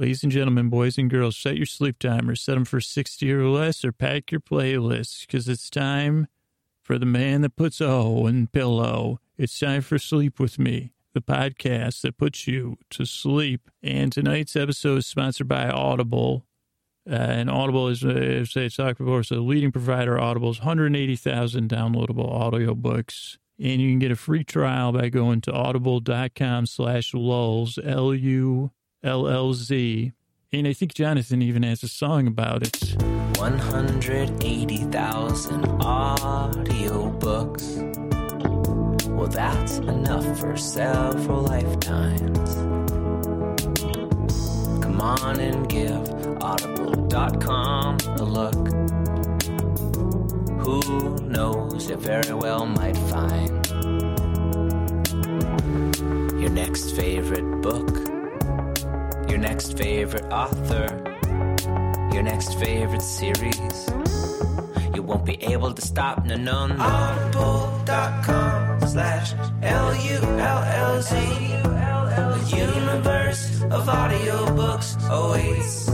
Ladies and gentlemen, boys and girls, set your sleep timers, set them for 60 or less, or pack your playlists, because it's time for the man that puts O in pillow. It's time for Sleep With Me, the podcast that puts you to sleep. And tonight's episode is sponsored by Audible. And Audible is, as I talked before, so the leading provider of Audible's 180,000 downloadable audiobooks. And you can get a free trial by going to audible.com/lulz, LULLZ. And I think Jonathan even has a song about it. 180,000 audiobooks. Well, that's enough for several lifetimes. Come on and give audible.com a look. Who knows, you very well might find your next favorite book. Your next favorite author, your next favorite series. You won't be able to stop, no, no, no. Audible.com/LULLZ. The universe of audiobooks awaits.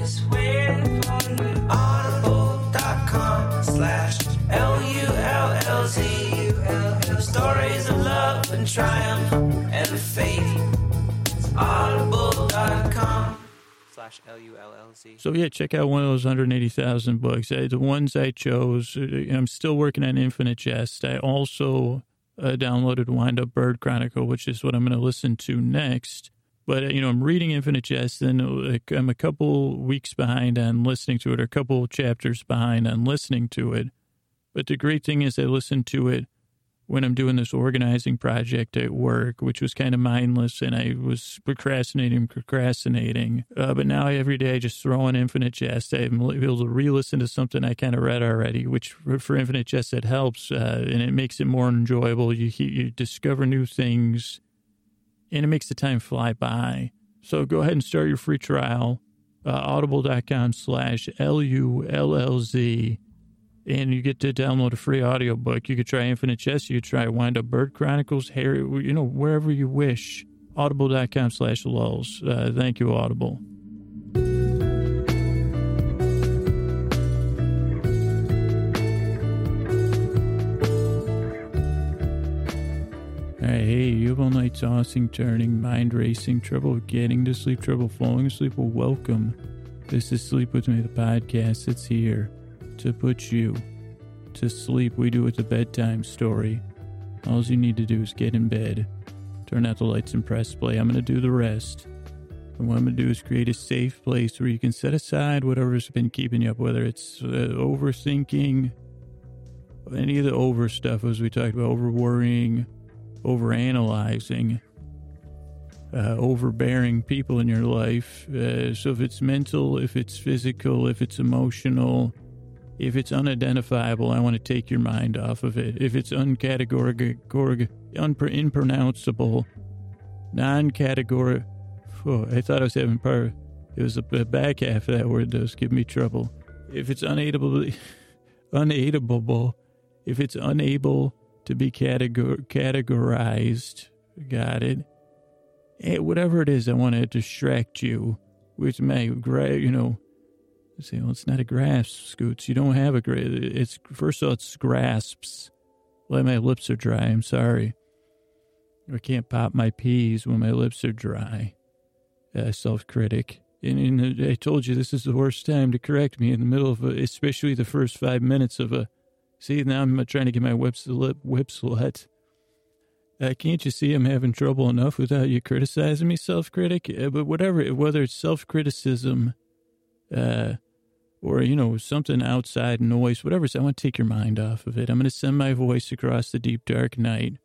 It's waiting for you. Audible.com/LULLZ. Stories of love and triumph and faith. Audible.com/LULLZ. So yeah, check out one of those 180,000 books. The ones I chose, I'm still working on Infinite Jest. I also downloaded Wind Up Bird Chronicle, which is what I'm going to listen to next. But, you know, I'm reading Infinite Jest, and I'm a couple weeks behind on listening to it, or a couple chapters behind on listening to it. But the great thing is I listen to it when I'm doing this organizing project at work, which was kind of mindless, and I was procrastinating. But now every day I just throw in Infinite Jest. I'm able to re-listen to something I kind of read already, which for Infinite Jest, it helps, and it makes it more enjoyable. You discover new things, and it makes the time fly by. So go ahead and start your free trial, audible.com/LULLZ. And you get to download a free audiobook. You could try Infinite Jest. You could try Wind Up Bird Chronicles, Harry, you know, wherever you wish. Audible.com/lulz. Thank you, Audible. All right, hey, you have all night tossing, turning, mind racing, trouble getting to sleep, trouble falling asleep. Well, welcome. This is Sleep With Me, the podcast. It's here to put you to sleep. We do it the bedtime story. All you need to do is get in bed, turn out the lights, and press play. I'm going to do the rest. And what I'm going to do is create a safe place where you can set aside whatever's been keeping you up, whether it's overthinking, any of the over stuff, as we talked about, over worrying, over analyzing, overbearing people in your life. So if it's mental, if it's physical, if it's emotional, if it's unidentifiable, I want to take your mind off of it. If it's unpronounceable, non-categorical, oh, I thought I was having part, it was the back half of that word that was giving me trouble. If it's unaidable, if it's unable to be categorized, got it. Hey, whatever it is, I want to distract you with my, you know, say, well, it's not a grasp, Scoots. You don't have a grasp. It's, first of all, it's grasps. Well, my lips are dry. I'm sorry. I can't pop my peas when my lips are dry. Self-critic. And I told you this is the worst time to correct me in the middle of, especially the first 5 minutes of a, see, now I'm trying to get my whip slut. Can't you see I'm having trouble enough without you criticizing me, self-critic? But whatever, whether it's self-criticism, or, you know, something outside noise, whatever it is, I want to take your mind off of it. I'm going to send my voice across the deep, dark night.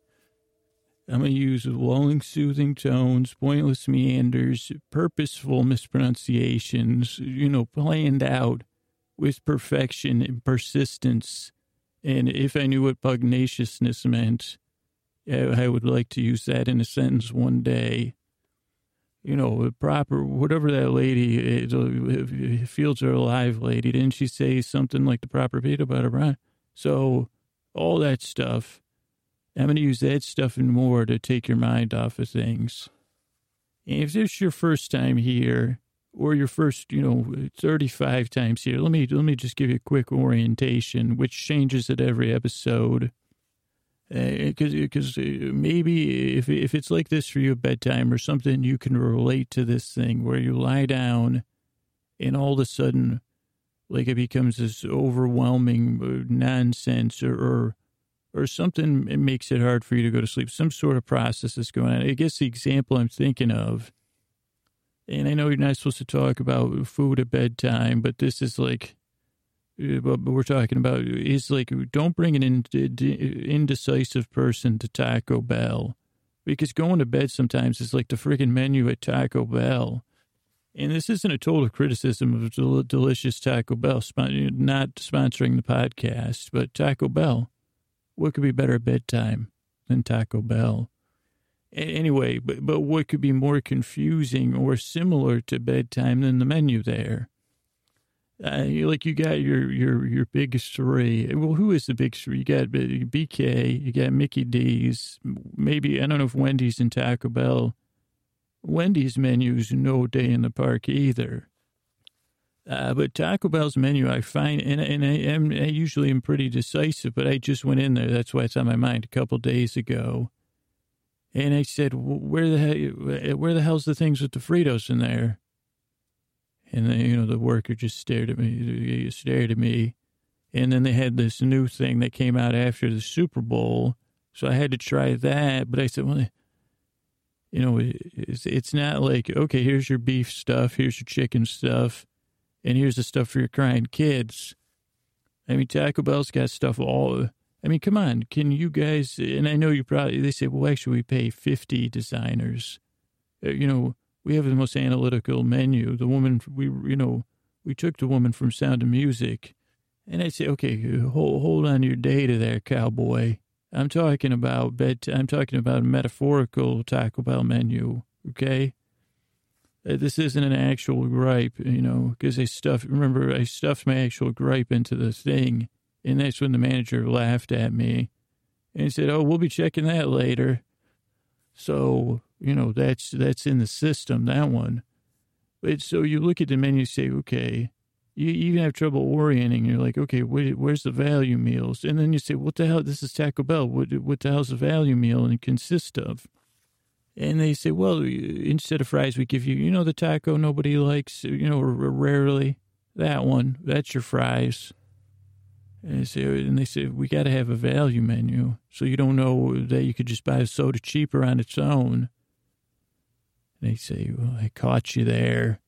I'm going to use lulling, soothing tones, pointless meanders, purposeful mispronunciations, you know, planned out with perfection and persistence. And if I knew what pugnaciousness meant, I would like to use that in a sentence one day. You know, proper, whatever that lady, Fields Are Alive lady, didn't she say something like the proper peanut butter brine? So all that stuff, I'm going to use that stuff and more to take your mind off of things. And if this is your first time here, or your first, 35 times here. Let me just give you a quick orientation, which changes at every episode. Because maybe if it's like this for you at bedtime or something, you can relate to this thing where you lie down and all of a sudden, like it becomes this overwhelming nonsense or something. It makes it hard for you to go to sleep. Some sort of process is going on. I guess the example I'm thinking of, and I know you're not supposed to talk about food at bedtime, but this is like, but we're talking about is like, don't bring an indecisive person to Taco Bell, because going to bed sometimes is like the friggin' menu at Taco Bell. And this isn't a total criticism of delicious Taco Bell, not sponsoring the podcast, but Taco Bell. What could be better at bedtime than Taco Bell? Anyway, but what could be more confusing or similar to bedtime than the menu there? Like you got your big three. Well, who is the big three? You got BK, you got Mickey D's, maybe, I don't know if Wendy's and Taco Bell. Wendy's menu's no day in the park either. But Taco Bell's menu, I find, and I usually am pretty decisive, but I just went in there. That's why it's on my mind a couple days ago. And I said, where the hell's the things with the Fritos in there? And then, the worker just stared at me, And then they had this new thing that came out after the Super Bowl. So I had to try that. But I said, well, it's not like, okay, here's your beef stuff, here's your chicken stuff, and here's the stuff for your crying kids. I mean, Taco Bell's got stuff all, I mean, come on, can you guys, and I know you probably, they say, well, actually, we pay 50 designers. We have the most analytical menu. The woman, we took the woman from Sound of Music, and I say, okay, hold on to your data there, cowboy. I'm talking about bedtime. I'm talking about a metaphorical Taco Bell menu, okay? This isn't an actual gripe, because I stuffed my actual gripe into the thing, and that's when the manager laughed at me and he said, oh, we'll be checking that later. So, that's in the system, that one. But so you look at the menu, you say, okay, you even have trouble orienting. You're like, okay, where's the value meals? And then you say, what the hell? This is Taco Bell. What the hell's a value meal and it consists of? And they say, well, instead of fries, we give you, the taco nobody likes, rarely. That one, that's your fries. And they say, we got to have a value menu. So you don't know that you could just buy a soda cheaper on its own. And they say, well, I caught you there.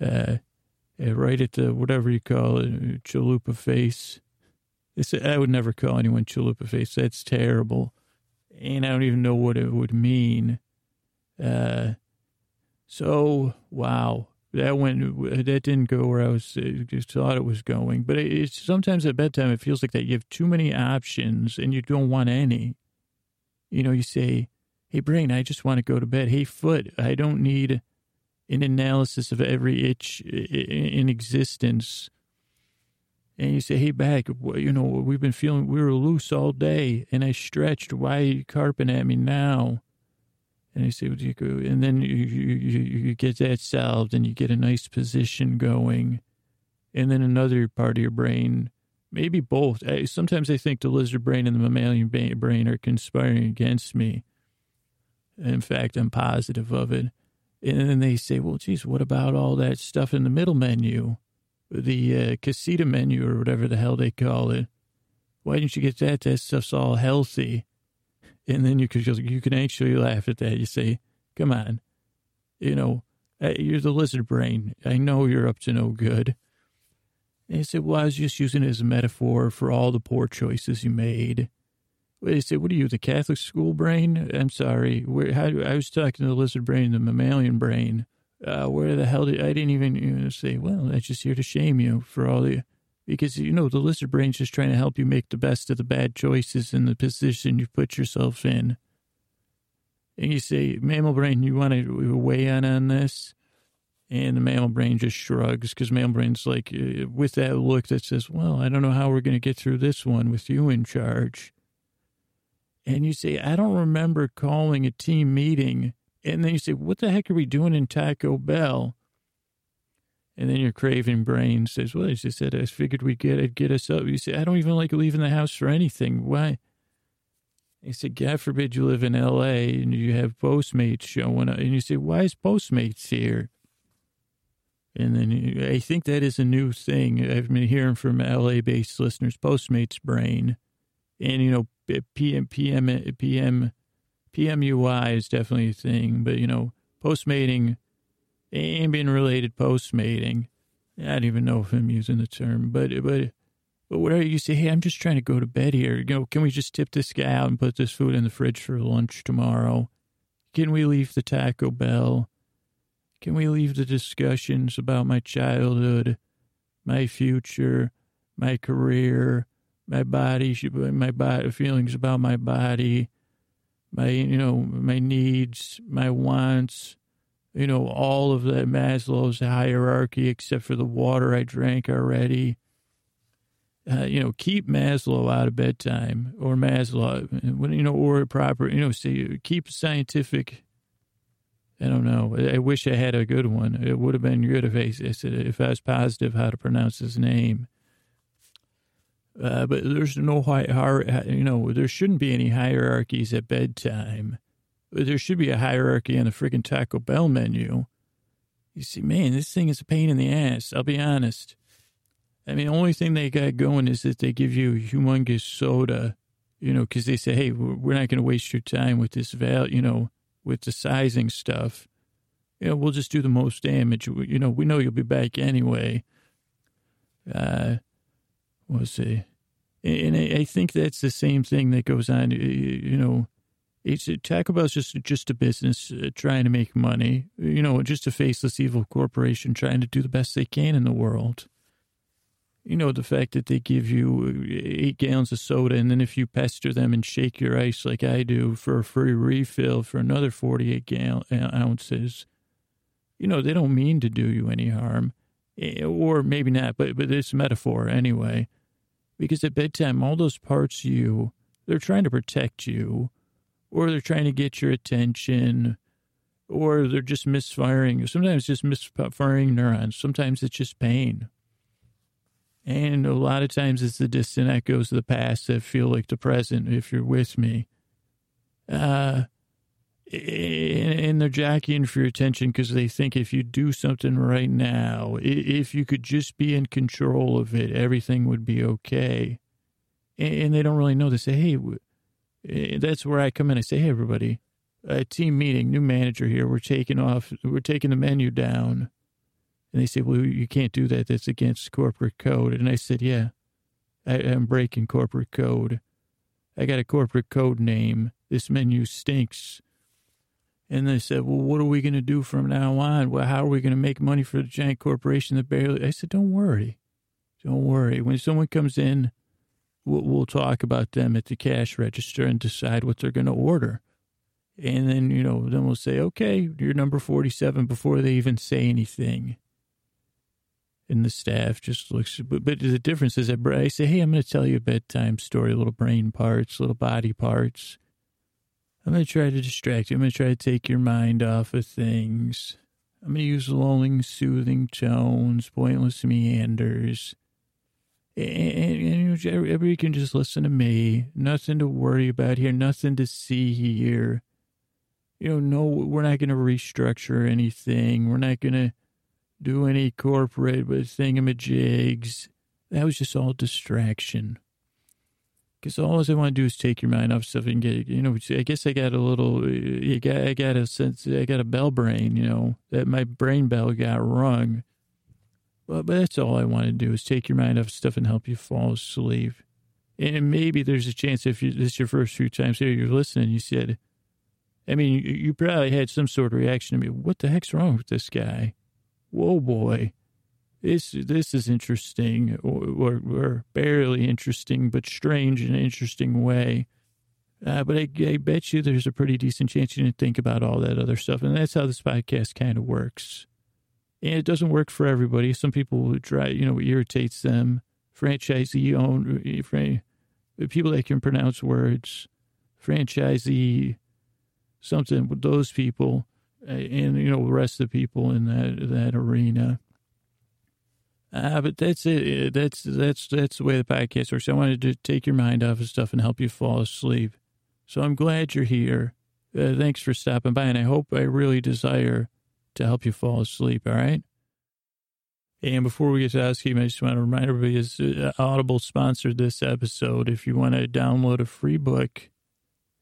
Right at the, whatever you call it, chalupa face. They said, I would never call anyone chalupa face. That's terrible. And I don't even know what it would mean. So, wow. That didn't go where I was, just thought it was going. But it's sometimes at bedtime, it feels like that you have too many options and you don't want any. You say, hey, brain, I just want to go to bed. Hey, foot, I don't need an analysis of every itch in existence. And you say, hey, back, we've been feeling, we were loose all day, and I stretched. Why are you carping at me now? And you say, and then you get that solved, and you get a nice position going. And then another part of your brain, maybe both. Sometimes I think the lizard brain and the mammalian brain are conspiring against me. In fact, I'm positive of it. And then they say, well, geez, what about all that stuff in the middle menu, the casita menu or whatever the hell they call it? Why didn't you get that? That stuff's all healthy. And then you can actually laugh at that. You say, come on, you're the lizard brain. I know you're up to no good. And they say, well, I was just using it as a metaphor for all the poor choices you made. They say, what are you, the Catholic school brain? I'm sorry. I was talking to the lizard brain, the mammalian brain. Where the hell I didn't even say, well, that's just here to shame you for all the, because, the lizard brain's just trying to help you make the best of the bad choices in the position you put yourself in. And you say, mammal brain, you want to weigh in on this? And the mammal brain just shrugs, because mammal brain's like, with that look that says, well, I don't know how we're going to get through this one with you in charge. And you say, I don't remember calling a team meeting. And then you say, what the heck are we doing in Taco Bell? And then your craving brain says, well, I just said, I figured we'd get us up. You say, I don't even like leaving the house for anything. Why? I said, God forbid you live in L.A. and you have Postmates showing up. And you say, why is Postmates here? And then you, I think that is a new thing. I've been hearing from L.A.-based listeners, Postmates brain. And, you know, PMUI is definitely a thing. But, you know, postmating... ambient-related postmating. I don't even know if I'm using the term, but whatever you say, hey, I'm just trying to go to bed here. You know, can we just tip this guy out and put this food in the fridge for lunch tomorrow? Can we leave the Taco Bell? Can we leave the discussions about my childhood, my future, my career, my body, feelings about my body, my needs, my wants? You know, all of the Maslow's hierarchy, except for the water I drank already. Keep Maslow out of bedtime, or Maslow, or proper, see, keep scientific. I don't know. I wish I had a good one. It would have been good if I was positive how to pronounce his name. But there's no there shouldn't be any hierarchies at bedtime. There should be a hierarchy on the freaking Taco Bell menu. You see, man, this thing is a pain in the ass. I'll be honest. I mean, the only thing they got going is that they give you humongous soda, because they say, hey, we're not going to waste your time with this with the sizing stuff. We'll just do the most damage. We know you'll be back anyway. We'll see. And I think that's the same thing that goes on, Taco Bell's just a business trying to make money, just a faceless evil corporation trying to do the best they can in the world. The fact that they give you 8 gallons of soda, and then if you pester them and shake your ice like I do for a free refill for another 48 ounces, they don't mean to do you any harm, or maybe not, but it's a metaphor anyway. Because at bedtime, all those parts of you, they're trying to protect you, or they're trying to get your attention, or they're just misfiring. Sometimes just misfiring neurons. Sometimes it's just pain. And a lot of times it's the distant echoes of the past that feel like the present, if you're with me. And they're jockeying for your attention because they think if you do something right now, if you could just be in control of it, everything would be okay. And they don't really know. They say, hey... That's where I come in. I say, hey, everybody, team meeting, new manager here. We're taking the menu down. And they say, well, you can't do that. That's against corporate code. And I said, yeah, I'm breaking corporate code. I got a corporate code name. This menu stinks. And they said, well, what are we going to do from now on? Well, how are we going to make money for the giant corporation that barely... I said, don't worry. Don't worry. When someone comes in, we'll talk about them at the cash register and decide what they're going to order. And then, then we'll say, okay, you're number 47 before they even say anything. And the staff just looks, but the difference is that I say, hey, I'm going to tell you a bedtime story, little brain parts, little body parts. I'm going to try to distract you. I'm going to try to take your mind off of things. I'm going to use lulling, soothing tones, pointless meanders. And everybody can just listen to me. Nothing to worry about here. Nothing to see here. No, we're not going to restructure anything. We're not going to do any corporate thingamajigs. That was just all distraction. Because all I want to do is take your mind off stuff and get, I guess I got a little, I got a bell brain, that my brain bell got rung. But that's all I want to do is take your mind off stuff and help you fall asleep. And maybe there's a chance if this is your first few times here, you're listening, you said, I mean, you probably had some sort of reaction to me. What the heck's wrong with this guy? Whoa, boy. This is interesting, or barely interesting, but strange in an interesting way. But I bet you there's a pretty decent chance you didn't think about all that other stuff. And that's how this podcast kind of works. And it doesn't work for everybody. Some people try, it irritates them. People that can pronounce words, franchisee, something with those people, and the rest of the people in that arena. But that's it. That's the way the podcast works. I wanted to take your mind off of stuff and help you fall asleep. So I'm glad you're here. Thanks for stopping by, and I hope I really desire to help you fall asleep, all right? And before we get to housekeeping, I just want to remind everybody, is Audible sponsored this episode. If you want to download a free book,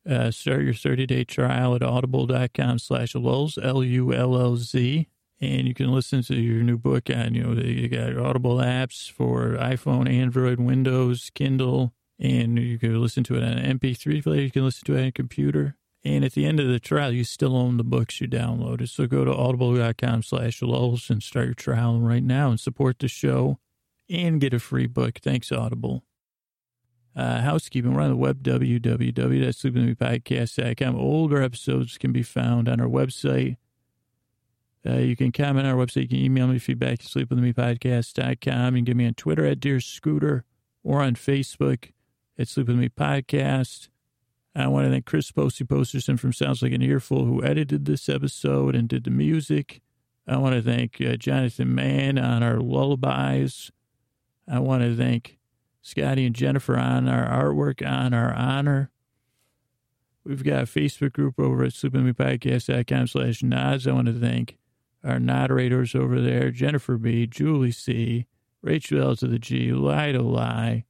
start your 30-day trial at audible.com/lulz, L-U-L-L-Z. And you can listen to your new book on, you know, you got Audible apps for iPhone, Android, Windows, Kindle. And you can listen to it on an MP3 player. You can listen to it on a computer. And at the end of the trial, you still own the books you downloaded. So go to audible.com/lulz and start your trial right now and support the show and get a free book. Thanks, Audible. Housekeeping, we're on the web, www.sleepwithmepodcast.com. Older episodes can be found on our website. You can comment on our website. You can email me feedback at sleepwithmepodcast.com. You can get me on Twitter at Dearest Scooter or on Facebook at Sleep With Me Podcast. I want to thank Chris Postill from Sounds Like An Earful, who edited this episode and did the music. I want to thank Jonathan Mann on our lullabies. I want to thank Scotty and Jennifer on our artwork, on our honor. We've got a Facebook group over at sleepwithmepodcast.com/nods. I want to thank our moderators over there, Jennifer B., Julie C., Rachel L. to the G., Lie to Lie,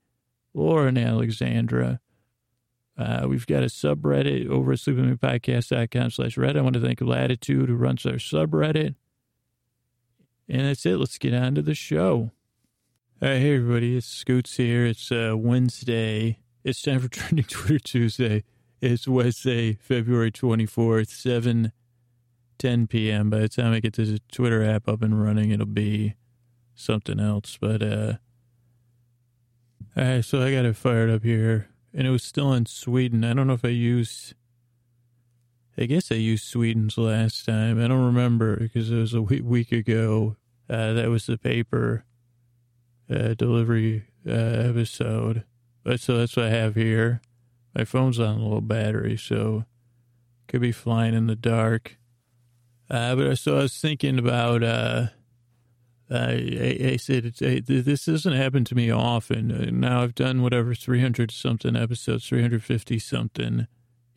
Lauren Alexandra. We've got a subreddit over at sleepwithmepodcast.com/reddit. I want to thank Latitude, who runs our subreddit. And that's it. Let's get on to the show. All right, hey, everybody. It's Scoots here. It's Wednesday. It's time for Trending Twitter Tuesday. It's Wednesday, February 24th, 7:10 p.m. By the time I get this Twitter app up and running, it'll be something else. But, all right, so I got it fired up here. And it was still in Sweden. I don't know if I guess I used Sweden's last time. I don't remember because it was a week ago. That was the paper delivery episode. But so that's what I have here. My phone's on a low battery, so could be flying in the dark. But so I was thinking about, I said, this doesn't happen to me often. Now I've done whatever, 300-something episodes, 350-something.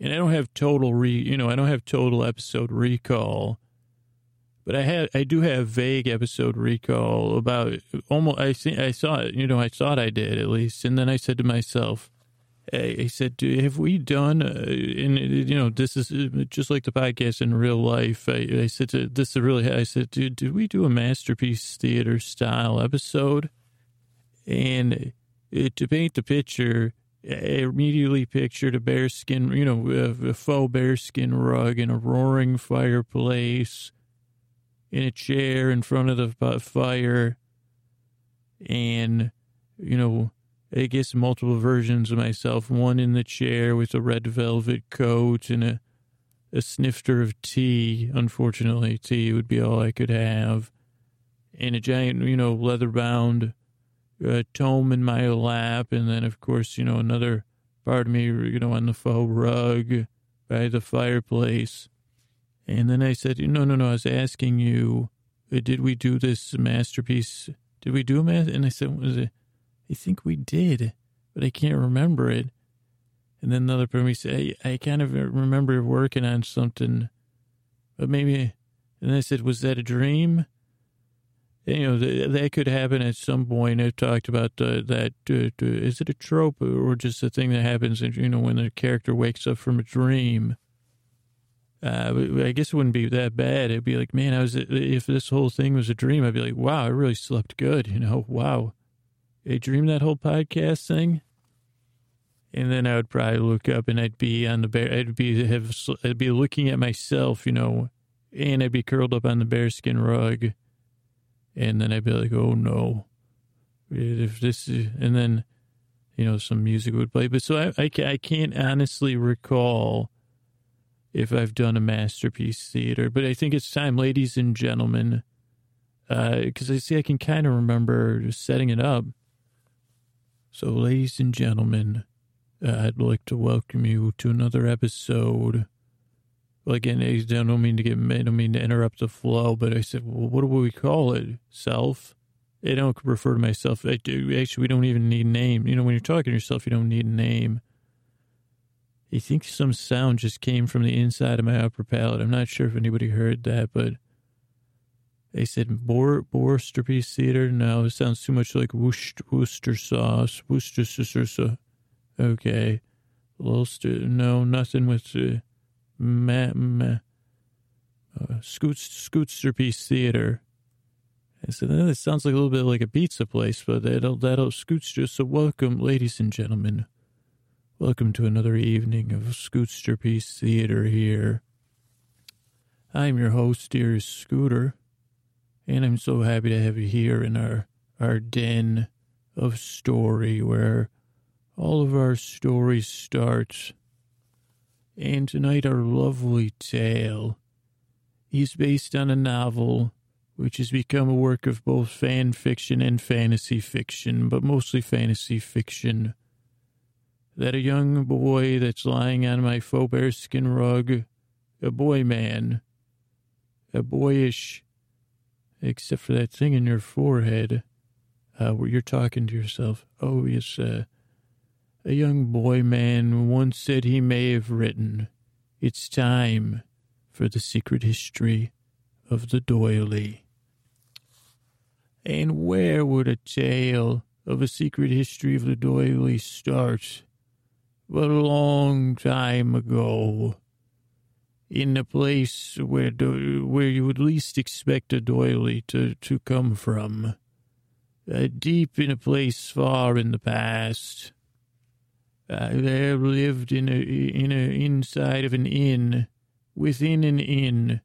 And I don't have total total episode recall. But I do have vague episode recall about almost, I thought I did at least. And then I said to myself, I said, have we done, and this is just like the podcast in real life. I said, did we do a Masterpiece Theatre style episode? And to paint the picture, I immediately pictured a bearskin, a faux bearskin rug and a roaring fireplace in a chair in front of the fire. And, I guess multiple versions of myself, one in the chair with a red velvet coat and a snifter of tea. Unfortunately, tea would be all I could have. And a giant, leather-bound tome in my lap. And then, of course, another part of me, on the faux rug by the fireplace. And then I said, no, I was asking you, did we do this masterpiece? Did we do a masterpiece? And I said, what was it? I think we did, but I can't remember it. And then another person said, I kind of remember working on something, but maybe, and I said, was that a dream? And, that could happen at some point. I've talked about is it a trope or just a thing that happens, when the character wakes up from a dream? I guess it wouldn't be that bad. It'd be like, man, if this whole thing was a dream, I'd be like, wow, I really slept good, wow. I dreamed that whole podcast thing, and then I would probably look up and I'd be on the bear. I'd be looking at myself, and I'd be curled up on the bearskin rug, and then I'd be like, "Oh no, if this is," and then, some music would play. But so I can't honestly recall if I've done a Masterpiece Theater, but I think it's time, ladies and gentlemen, because I can kind of remember setting it up. So, ladies and gentlemen, I'd like to welcome you to another episode. Well, again, I don't mean to interrupt the flow, but I said, well, what do we call it? Self? I don't refer to myself. I do. Actually, we don't even need a name. You know, when you're talking to yourself, you don't need a name. I think some sound just came from the inside of my upper palate. I'm not sure if anybody heard that, but they said Masterpiece Theatre. No, it sounds too much like Worcester sauce. Worcestershire sauce. Okay. No, nothing with Masterpiece Theatre. I said, that sounds like a little bit like a pizza place, but that'll Scootster. So welcome, ladies and gentlemen. Welcome to another evening of Scootsterpiece Theater here. I'm your host, Dearest Scooter, and I'm so happy to have you here in our den of story where all of our stories start. And tonight our lovely tale is based on a novel which has become a work of both fan fiction and fantasy fiction, but mostly fantasy fiction. That a young boy that's lying on my faux bearskin rug, a boy man, a boyish, except for that thing in your forehead, where you're talking to yourself. Oh, yes, a young boy man once said he may have written, "It's time for the secret history of the doily." And where would a tale of a secret history of the doily start? But a long time ago, in a place where you would least expect a doily to come from, deep in a place far in the past, there lived inside of an inn, within an inn,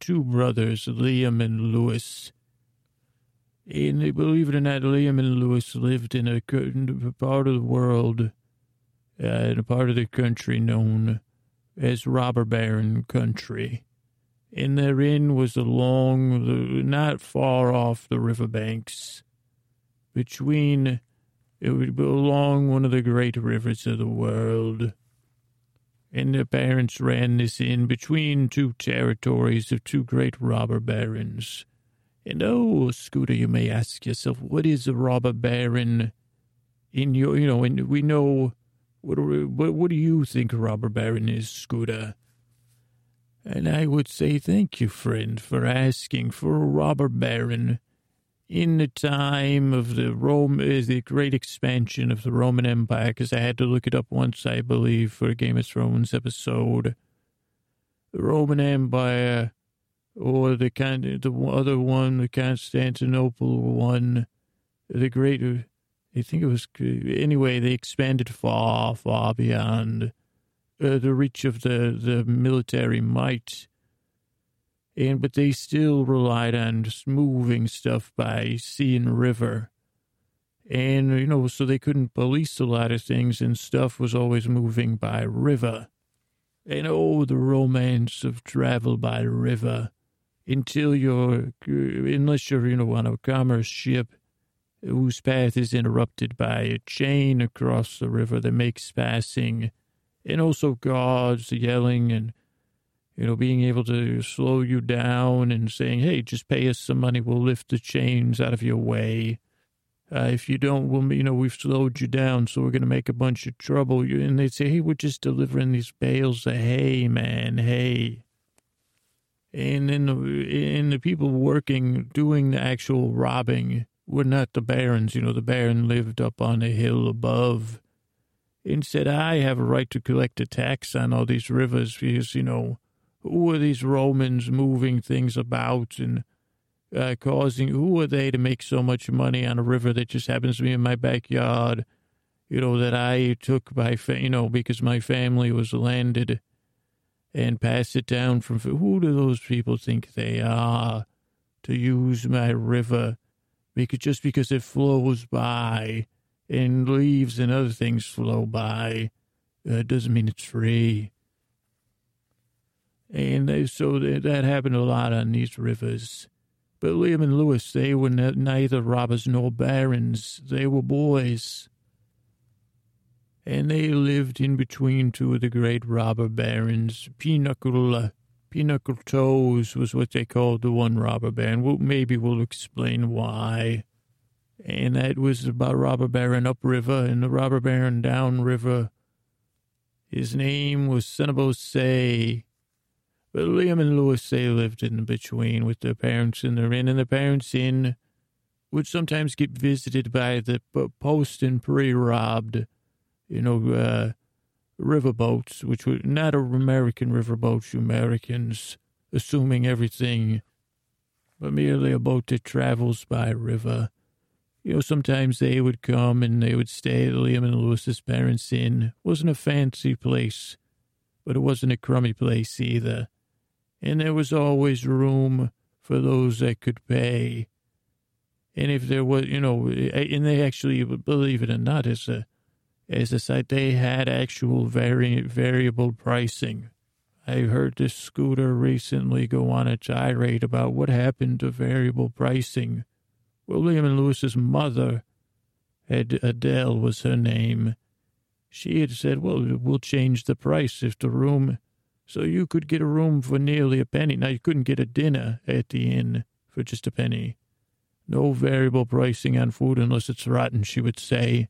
two brothers, Liam and Lewis. And believe it or not, Liam and Lewis lived in a part of the world, in a part of the country known as robber baron country. And their inn was not far off the riverbanks, along one of the great rivers of the world. And their parents ran this inn between two territories of two great robber barons. And oh, Scooter, you may ask yourself, what is a robber baron? What do you think a robber baron is, Scooter? And I would say, thank you, friend, for asking. For a robber baron, in the time of the great expansion of the Roman Empire, because I had to look it up once, I believe, for a Game of Thrones episode, the Roman Empire, or the Constantinople one, the great. I think it was, anyway, they expanded far, far beyond the reach of the military might. But they still relied on just moving stuff by sea and river. And, so they couldn't police a lot of things, and stuff was always moving by river. And, oh, the romance of travel by river. Unless you're, on a commerce ship, whose path is interrupted by a chain across the river that makes passing, and also guards yelling and, being able to slow you down and saying, hey, just pay us some money, we'll lift the chains out of your way. If you don't, we've slowed you down, so we're going to make a bunch of trouble. And they'd say, hey, we're just delivering these bales of hay, man, hay. And then the people working, doing the actual robbing, were not the barons. The baron lived up on a hill above and said, I have a right to collect a tax on all these rivers because, who are these Romans moving things about and who are they to make so much money on a river that just happens to be in my backyard, that I took by, because my family was landed and passed it down from, who do those people think they are to use my river? Because just because it flows by and leaves and other things flow by, doesn't mean it's free. And so that happened a lot on these rivers. But Liam and Lewis, they were neither robbers nor barons. They were boys. And they lived in between two of the great robber barons. Pinochle Toes was what they called the one robber baron. Maybe we'll explain why. And that was about a robber baron upriver and the robber baron downriver. His name was Senebo Say. But Liam and Louis Say lived in between with their parents in their inn, and the parents' inn would sometimes get visited by the post and pre-robbed, riverboats, which were not American riverboats, Americans assuming everything, but merely a boat that travels by river. Sometimes they would come and they would stay at Liam and Lewis's parents' inn. Wasn't a fancy place, but it wasn't a crummy place either. And there was always room for those that could pay. And if there was, and they actually, believe it or not, as a site, they had actual variable pricing. I heard this Scooter recently go on a tirade about what happened to variable pricing. Well, Liam and Lewis's mother, Adele was her name, she had said, well, we'll change the price if the room, so you could get a room for nearly a penny. Now, you couldn't get a dinner at the inn for just a penny. No variable pricing on food unless it's rotten, she would say.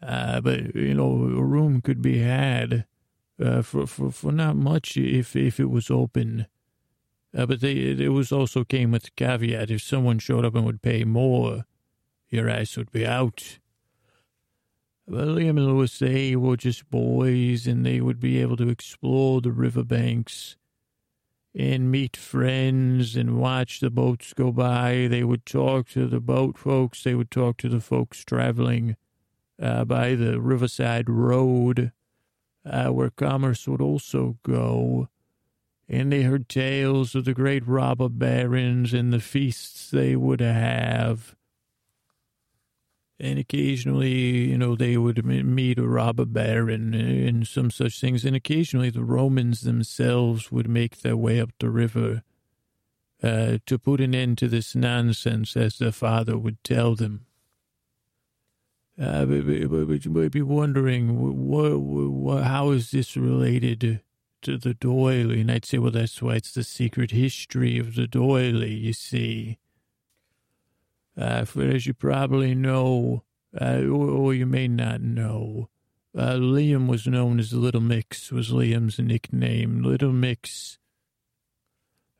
But a room could be had for not much if it was open. But it also came with the caveat, if someone showed up and would pay more, your ass would be out. But Liam and Louis, they were just boys, and they would be able to explore the riverbanks and meet friends and watch the boats go by. They would talk to the boat folks. They would talk to the folks traveling by the riverside road where commerce would also go. And they heard tales of the great robber barons and the feasts they would have. And occasionally, they would meet a robber baron and some such things. And occasionally the Romans themselves would make their way up the river to put an end to this nonsense, as their father would tell them. But you might be wondering, how is this related to the doily? And I'd say, well, that's why it's the secret history of the doily, you see. For as you probably know, or you may not know, Liam was known as Little Mix, was Liam's nickname. Little Mix,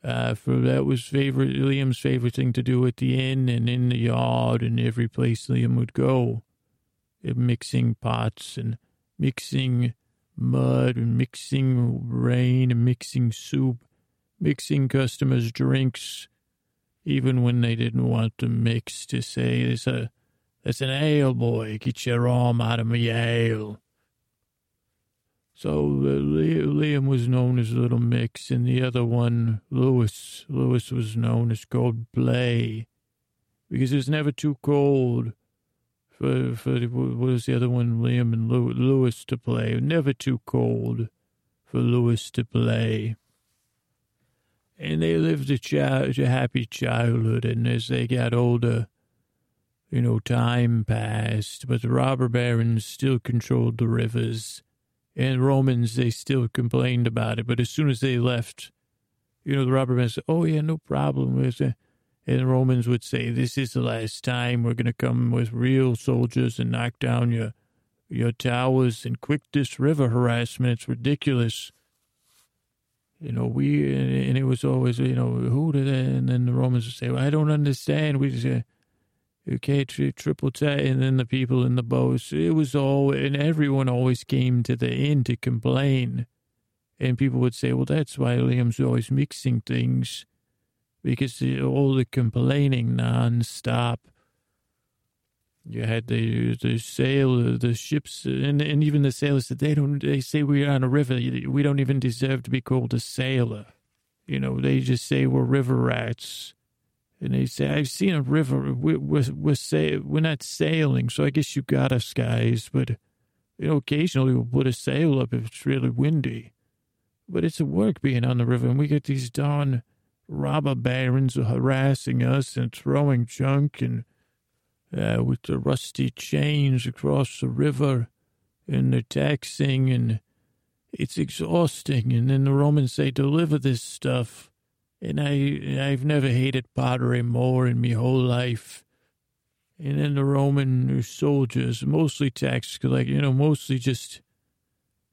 for that was Liam's favorite thing to do at the inn and in the yard and every place Liam would go. Mixing pots and mixing mud and mixing rain and mixing soup, mixing customers' drinks, even when they didn't want to mix, to say, "It's an ale, boy. Get your arm out of me ale." So Liam was known as Little Mix, and the other one, Louis was known as Cold Play, because it was never too cold for what was the other one, Liam and Louis to play. Never too cold for Louis to play. And they lived a happy childhood, and as they got older, time passed, but the robber barons still controlled the rivers, and Romans, they still complained about it, but as soon as they left, the robber barons said, oh, yeah, no problem with it. And the Romans would say, this is the last time. We're going to come with real soldiers and knock down your towers and quit this river harassment. It's ridiculous. It was always, who did that? And then the Romans would say, well, I don't understand. We just say, okay, triple tap. And then the people in the boats, it was all, and everyone always came to the inn to complain. And people would say, well, that's why Liam's always mixing things, because all the complaining nonstop. You had the sailor, the ships, and even the sailors said, they say we're on a river. We don't even deserve to be called a sailor. They just say we're river rats. And they say, I've seen a river. We're not sailing, so I guess you got us, guys. But, occasionally we'll put a sail up if it's really windy. But it's a work being on the river, and we get these darn robber barons harassing us and throwing junk and with the rusty chains across the river, and the taxing, and it's exhausting. And then the Romans say, deliver this stuff. And I've never hated pottery more in my whole life. And then the Roman soldiers, mostly tax collectors, mostly just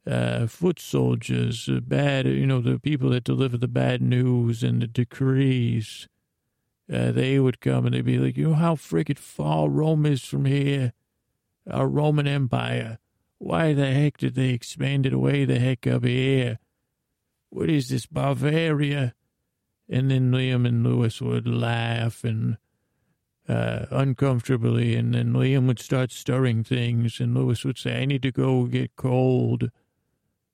foot soldiers, bad, the people that deliver the bad news and the decrees. They would come and they'd be like, how friggin' far Rome is from here, our Roman Empire. Why the heck did they expand it away the heck up here? What is this, Bavaria? And then Liam and Lewis would laugh and uncomfortably, and then Liam would start stirring things, and Lewis would say, I need to go get cold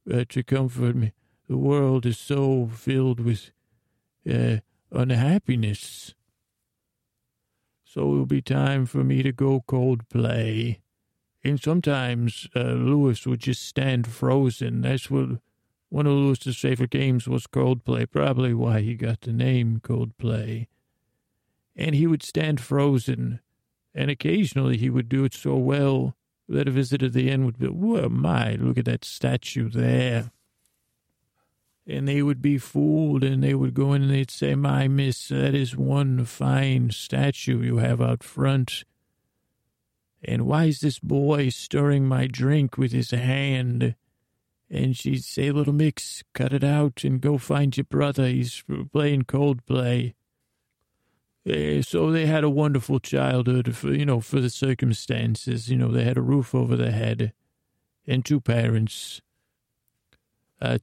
to comfort me. The world is so filled with... unhappiness. So it will be time for me to go cold play. And sometimes Lewis would just stand frozen. That's what one of Lewis's favorite games was, cold play, probably why he got the name cold play. And he would stand frozen, and occasionally he would do it so well that a visitor at the end would be, whoa, my, look at that statue there. And they would be fooled, and they would go in and they'd say, my miss, that is one fine statue you have out front. And why is this boy stirring my drink with his hand? And she'd say, little mix, cut it out and go find your brother. He's playing cold play. So they had a wonderful childhood, for the circumstances. They had a roof over their head and two parents.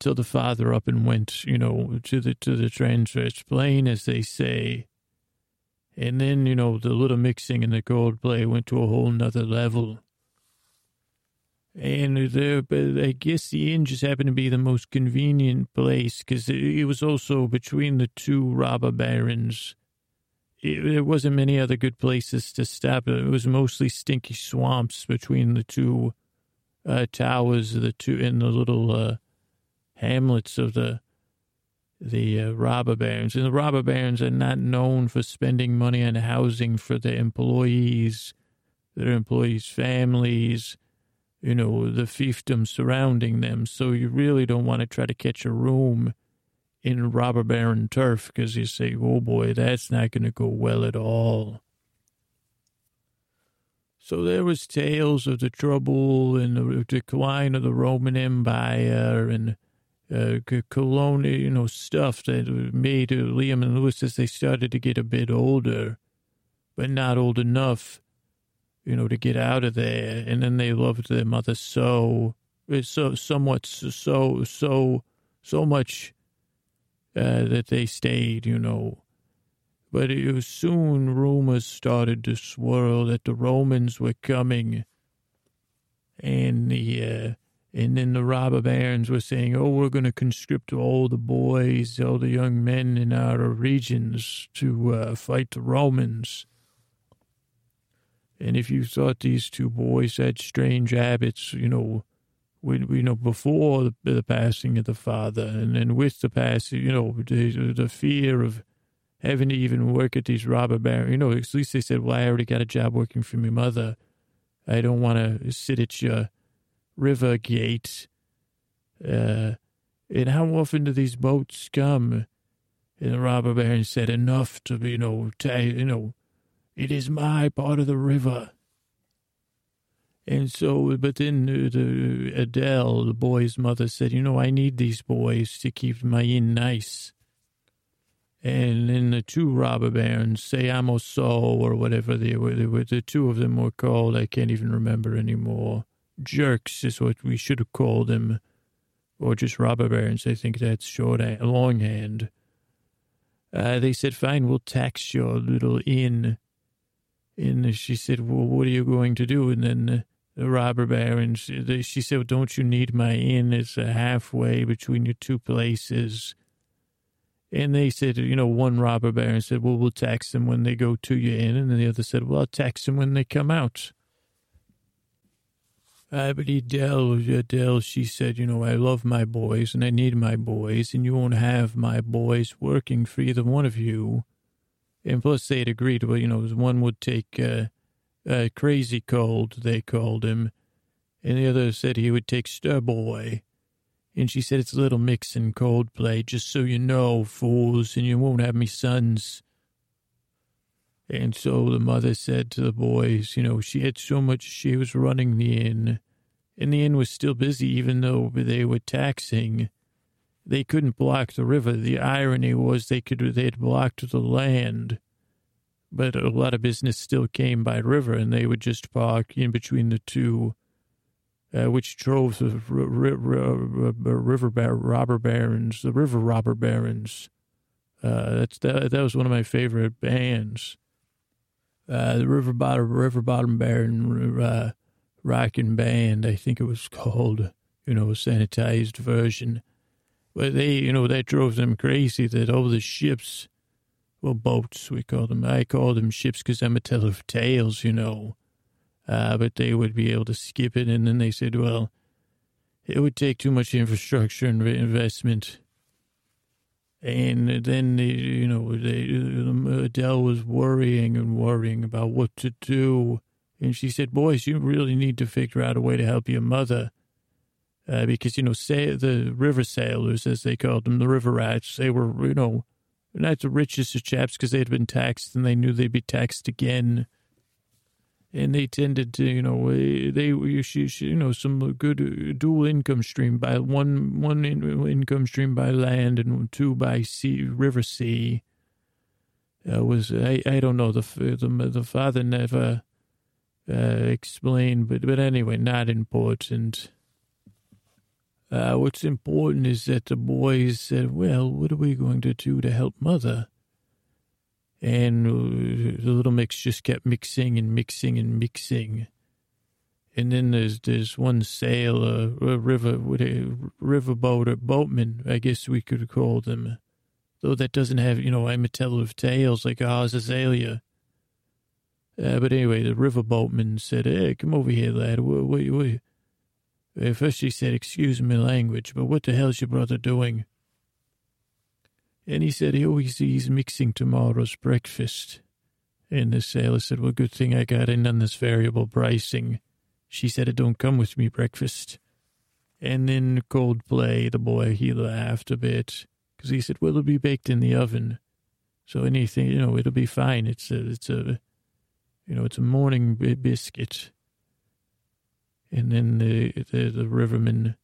Till the father up and went, to the transverse plane, as they say. And then, the little mixing and the cold play went to a whole nother level. And I guess the inn just happened to be the most convenient place, because it was also between the two robber barons. There wasn't many other good places to stop. It was mostly stinky swamps between the two towers, and the little... hamlets of the robber barons. And the robber barons are not known for spending money on housing for their employees, their employees' families, the fiefdom surrounding them. So you really don't want to try to catch a room in robber baron turf, because you say, oh boy, that's not going to go well at all. So there was tales of the trouble and the decline of the Roman Empire and... colonial, stuff that made Liam and Lewis, as they started to get a bit older, but not old enough, to get out of there. And then they loved their mother so much that they stayed, But it was soon rumors started to swirl that the Romans were coming, and and then the robber barons were saying, we're going to conscript all the boys, all the young men in our regions to fight the Romans. And if you thought these two boys had strange habits, before the passing of the father, and then with the passing, the fear of having to even work at these robber barons, at least they said, I already got a job working for my mother. I don't want to sit at your river gate, and how often do these boats come? And the robber baron said, enough to be, it is my part of the river. And so, but then Adele, the boy's mother, said, I need these boys to keep my inn nice. And then the two robber barons, Seamo So, or whatever they were, the two of them were called, I can't even remember anymore. Jerks is what we should have called them, or just robber barons. I think that's longhand. They said, fine, we'll tax your little inn. And she said, well, what are you going to do? And then the robber barons, she said, well, don't you need my inn? It's halfway between your two places. And they said, one robber baron said, well, we'll tax them when they go to your inn. And then the other said, well, I'll tax them when they come out. But Adele, she said, I love my boys and I need my boys, and you won't have my boys working for either one of you. And plus they had agreed, one would take Crazy Cold, they called him, and the other said he would take Stir Boy. And she said, it's a little mix and cold play, just so you know, fools, and you won't have me sons. And so the mother said to the boys, you know, she had so much, she was running the inn. And the inn was still busy, even though they were taxing. They couldn't block the river. The irony was they had blocked the land. But a lot of business still came by river, and they would just park in between the two, which drove the river robber barons. That was one of my favorite bands. The River Bottom Baron Rockin' Band, I think it was called, you know, a sanitized version. But they, you know, that drove them crazy that all the ships, well, boats, we call them. I call them ships because I'm a teller of tales, you know. But they would be able to skip it, and then they said, well, it would take too much infrastructure and investment. And then, Adele was worrying about what to do. And she said, boys, you really need to figure out a way to help your mother. Because, you know, say the river sailors, as they called them, the river rats, they were, you know, not the richest of chaps because they had been taxed and they knew they'd be taxed again. And they tended to, you know, some good dual income stream by one income stream by land and two by sea, river sea. I don't know, the father never explained, but anyway, not important. What's important is that the boys said, well, what are we going to do to help mother? And the little mix just kept mixing. And then there's one sailor, riverboat or boatman, I guess we could call them. Though that doesn't have, you know, I'm a teller of tales like Azazelia. But anyway, the riverboatman said, hey, come over here, lad. What? At first he said, excuse my language, but what the hell's your brother doing? And he said, he's mixing tomorrow's breakfast. And the sailor said, well, good thing I got in on this variable pricing. She said, it don't come with me breakfast. And then Coldplay, the boy, he laughed a bit, because he said, well, it'll be baked in the oven. So anything, you know, it'll be fine. It's a morning biscuit. And then the riverman,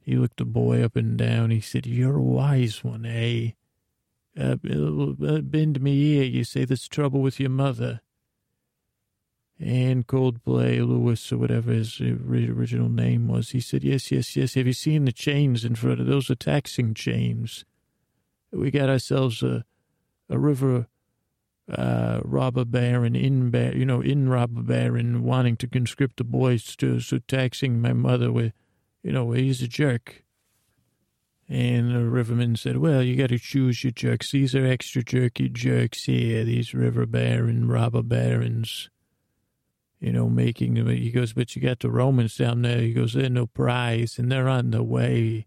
he looked the boy up and down. He said, you're a wise one, eh? Bend me ear. You say there's trouble with your mother. And Coldplay, Lewis, or whatever his original name was, he said, yes. Have you seen the chains in front of those? Are taxing chains. We got ourselves a river robber baron, robber baron, wanting to conscript the boys to, so taxing my mother with, you know, he's a jerk. And the riverman said, well, you got to choose your jerks. These are extra jerky jerks here, these river baron, robber barons, you know, making them. He goes, but you got the Romans down there. He goes, they're no prize, and they're on the way.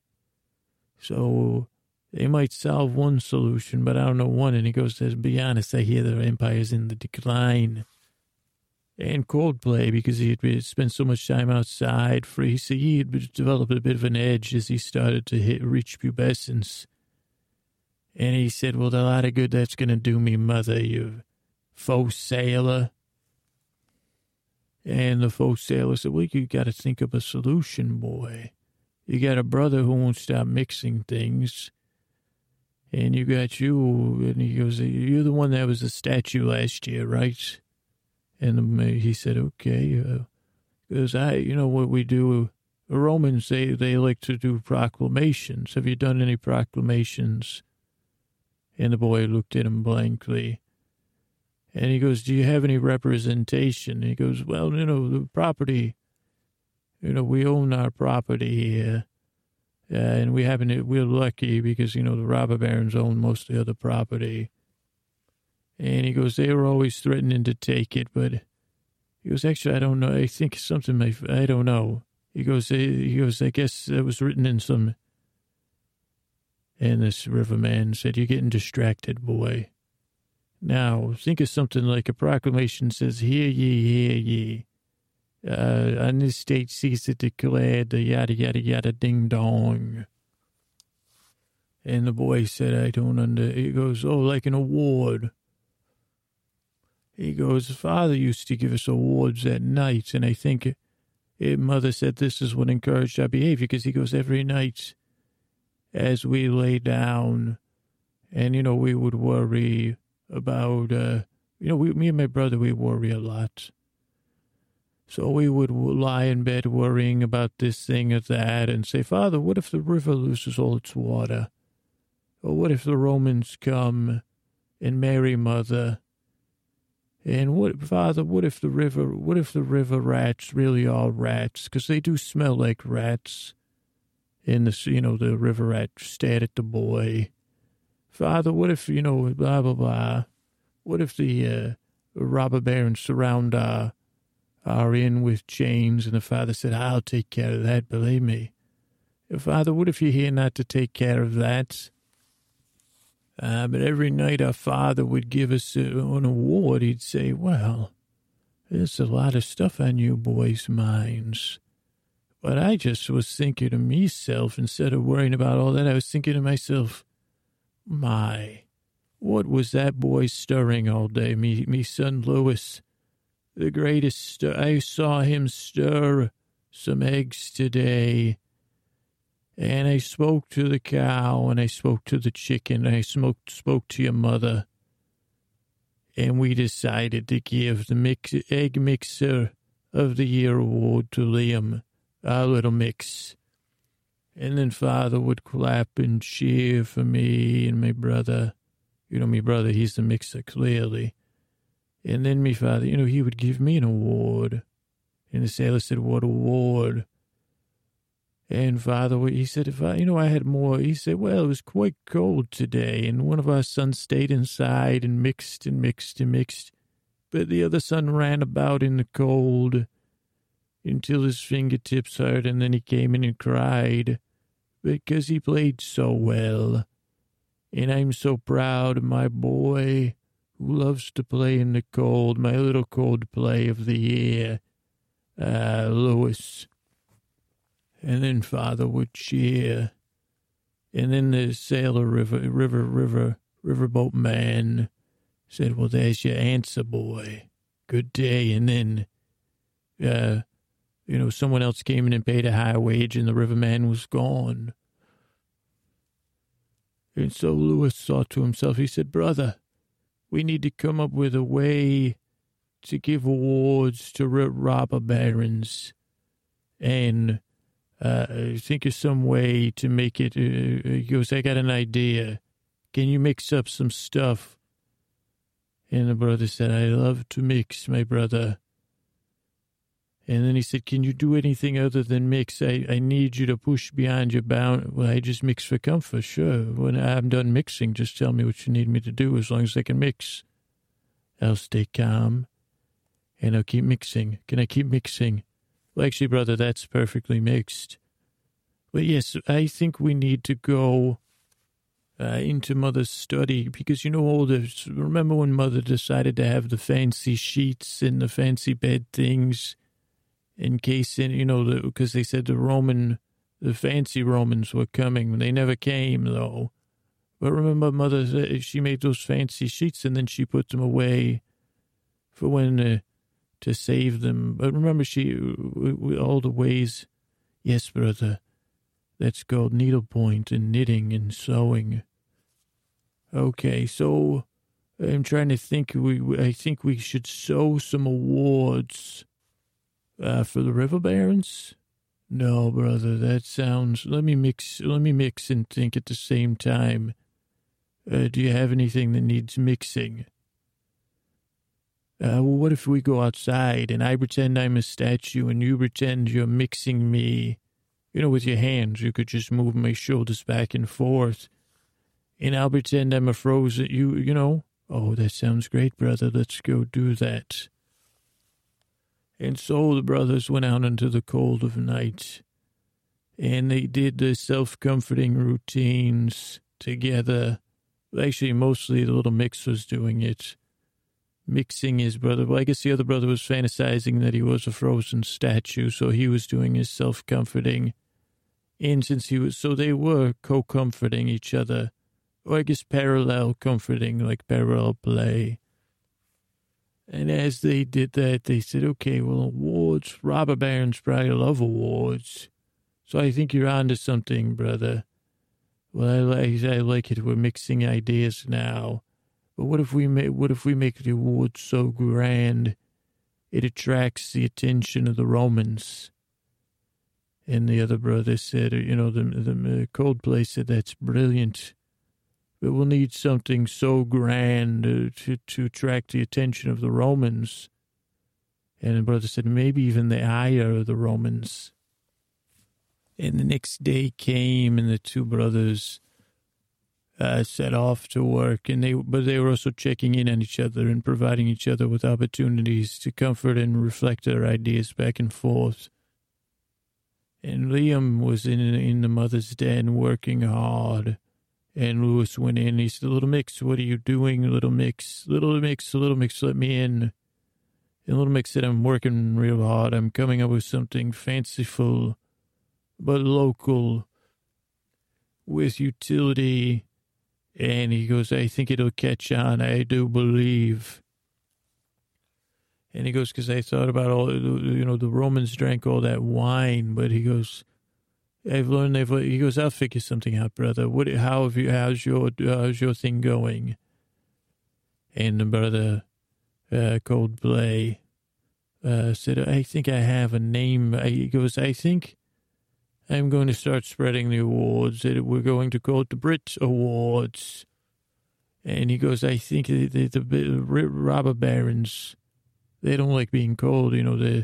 So they might solve one solution, but I don't know one. And he goes, to be honest, I hear their empire's in the decline. And Coldplay, because he had spent so much time outside, he had developed a bit of an edge as he started to reach pubescence. And he said, well, the lot of good that's going to do me, mother, you faux sailor. And the faux sailor said, well, you got to think of a solution, boy. You got a brother who won't stop mixing things. And you got you, and he goes, you're the one that was the statue last year, right? And he said, okay. Because what we do, the Romans, they like to do proclamations. Have you done any proclamations? And the boy looked at him blankly. And he goes, do you have any representation? And he goes, well, you know, the property, you know, we own our property here. And we're lucky because, you know, the robber barons own most of the other property. And he goes, they were always threatening to take it, but he goes, actually, I don't know. I think I don't know. He goes, I guess that was written in some. And this riverman said, you're getting distracted, boy. Now, think of something like a proclamation says, hear ye, hear ye. On this date, Caesar declared the yada, yada, yada, ding, dong. And the boy said, I don't under... He goes, oh, like an award. He goes, Father used to give us awards at night, and I think Mother said this is what encouraged our behavior, because he goes, every night as we lay down, and, you know, we would worry about, me and my brother, we worry a lot. So we would lie in bed worrying about this thing or that and say, Father, what if the river loses all its water? Or what if the Romans come and marry Mother? And what, Father, what if the river rats really are rats? Because they do smell like rats. And the river rat stared at the boy. Father, what if, blah, blah, blah. What if the robber barons surround our inn with chains? And the father said, I'll take care of that, believe me. Father, what if you're here not to take care of that? But every night our father would give us an award. He'd say, well, there's a lot of stuff on you boys' minds. But I just was thinking to myself, instead of worrying about all that, I was thinking to myself, what was that boy stirring all day? Me son Lewis, the greatest stir. I saw him stir some eggs today. And I spoke to the cow, and I spoke to the chicken, and I spoke to your mother. And we decided to give the Egg Mixer of the Year award to Liam, our little mix. And then Father would clap and cheer for me and my brother. Me brother, he's the mixer, clearly. And then me father, he would give me an award. And the sailor said, what award? And Father, he said, I had more. He said, well, it was quite cold today, and one of our sons stayed inside and mixed. But the other son ran about in the cold until his fingertips hurt, and then he came in and cried because he played so well. And I'm so proud of my boy who loves to play in the cold, my little cold play of the year, Lewis. And then Father would cheer. And then the sailor riverboat man said, well, there's your answer, boy. Good day. And then, someone else came in and paid a high wage, and the riverman was gone. And so Lewis thought to himself, he said, brother, we need to come up with a way to give awards to robber barons. And think of some way to make it. He goes, I got an idea. Can you mix up some stuff? And the brother said, I love to mix, my brother. And then he said, can you do anything other than mix? I need you to push beyond your bound. Well, I just mix for comfort, sure. When I'm done mixing, just tell me what you need me to do, as long as I can mix. I'll stay calm, and I'll keep mixing. Can I keep mixing? Well, actually, brother, that's perfectly mixed. But yes, I think we need to go into Mother's study, because remember when Mother decided to have the fancy sheets and the fancy bed things in case, because they said the fancy Romans were coming. They never came, though. But remember, Mother, she made those fancy sheets, and then she put them away for when... to save them. But remember, all the ways, yes, brother, that's called needlepoint and knitting and sewing. Okay, so I'm trying to think, I think we should sew some awards for the river barons? No, brother, that sounds, let me mix and think at the same time. Do you have anything that needs mixing? Well, what if we go outside and I pretend I'm a statue and you pretend you're mixing me? With your hands, you could just move my shoulders back and forth. And I'll pretend I'm a frozen, you know. Oh, that sounds great, brother. Let's go do that. And so the brothers went out into the cold of night. And they did the self-comforting routines together. Actually, mostly the little mix was doing it. Mixing his brother. Well, I guess the other brother was fantasizing that he was a frozen statue, so he was doing his self-comforting. And so they were co-comforting each other, or I guess parallel comforting, like parallel play. And as they did that, they said, okay, well, awards, robber barons probably love awards. So I think you're onto something, brother. Well, I like it. We're mixing ideas now. But what if we make the awards so grand it attracts the attention of the Romans? And the other brother said, you know, the Coldplay said, that's brilliant. But we'll need something so grand to attract the attention of the Romans. And the brother said, maybe even the ire of the Romans. And the next day came, and the two brothers set off to work. But they were also checking in on each other and providing each other with opportunities to comfort and reflect their ideas back and forth. And Liam was in the mother's den working hard. And Lewis went in. He said, Little Mix, what are you doing, Little Mix? Little Mix, let me in. And Little Mix said, I'm working real hard. I'm coming up with something fanciful but local with utility. And he goes, I think it'll catch on. I do believe. And he goes, because I thought about all, you know, the Romans drank all that wine. But he goes, He goes, I'll figure something out, brother. How's your thing going? And the brother, Coldplay, said, I think I have a name. He goes, I think I'm going to start spreading the awards. We're going to call it the Brit Awards. And he goes, I think the robber barons, they don't like being cold. You know,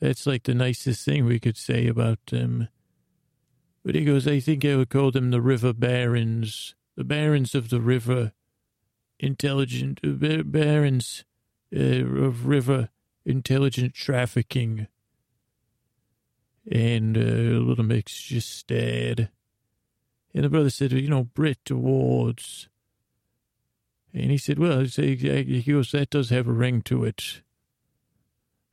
that's like the nicest thing we could say about them. But he goes, I think I would call them the river barons, the barons of the river, intelligent barons of river, intelligent trafficking. And Little Mix just stared. And the brother said, you know, Brit Awards. And he said, well, he goes, that does have a ring to it.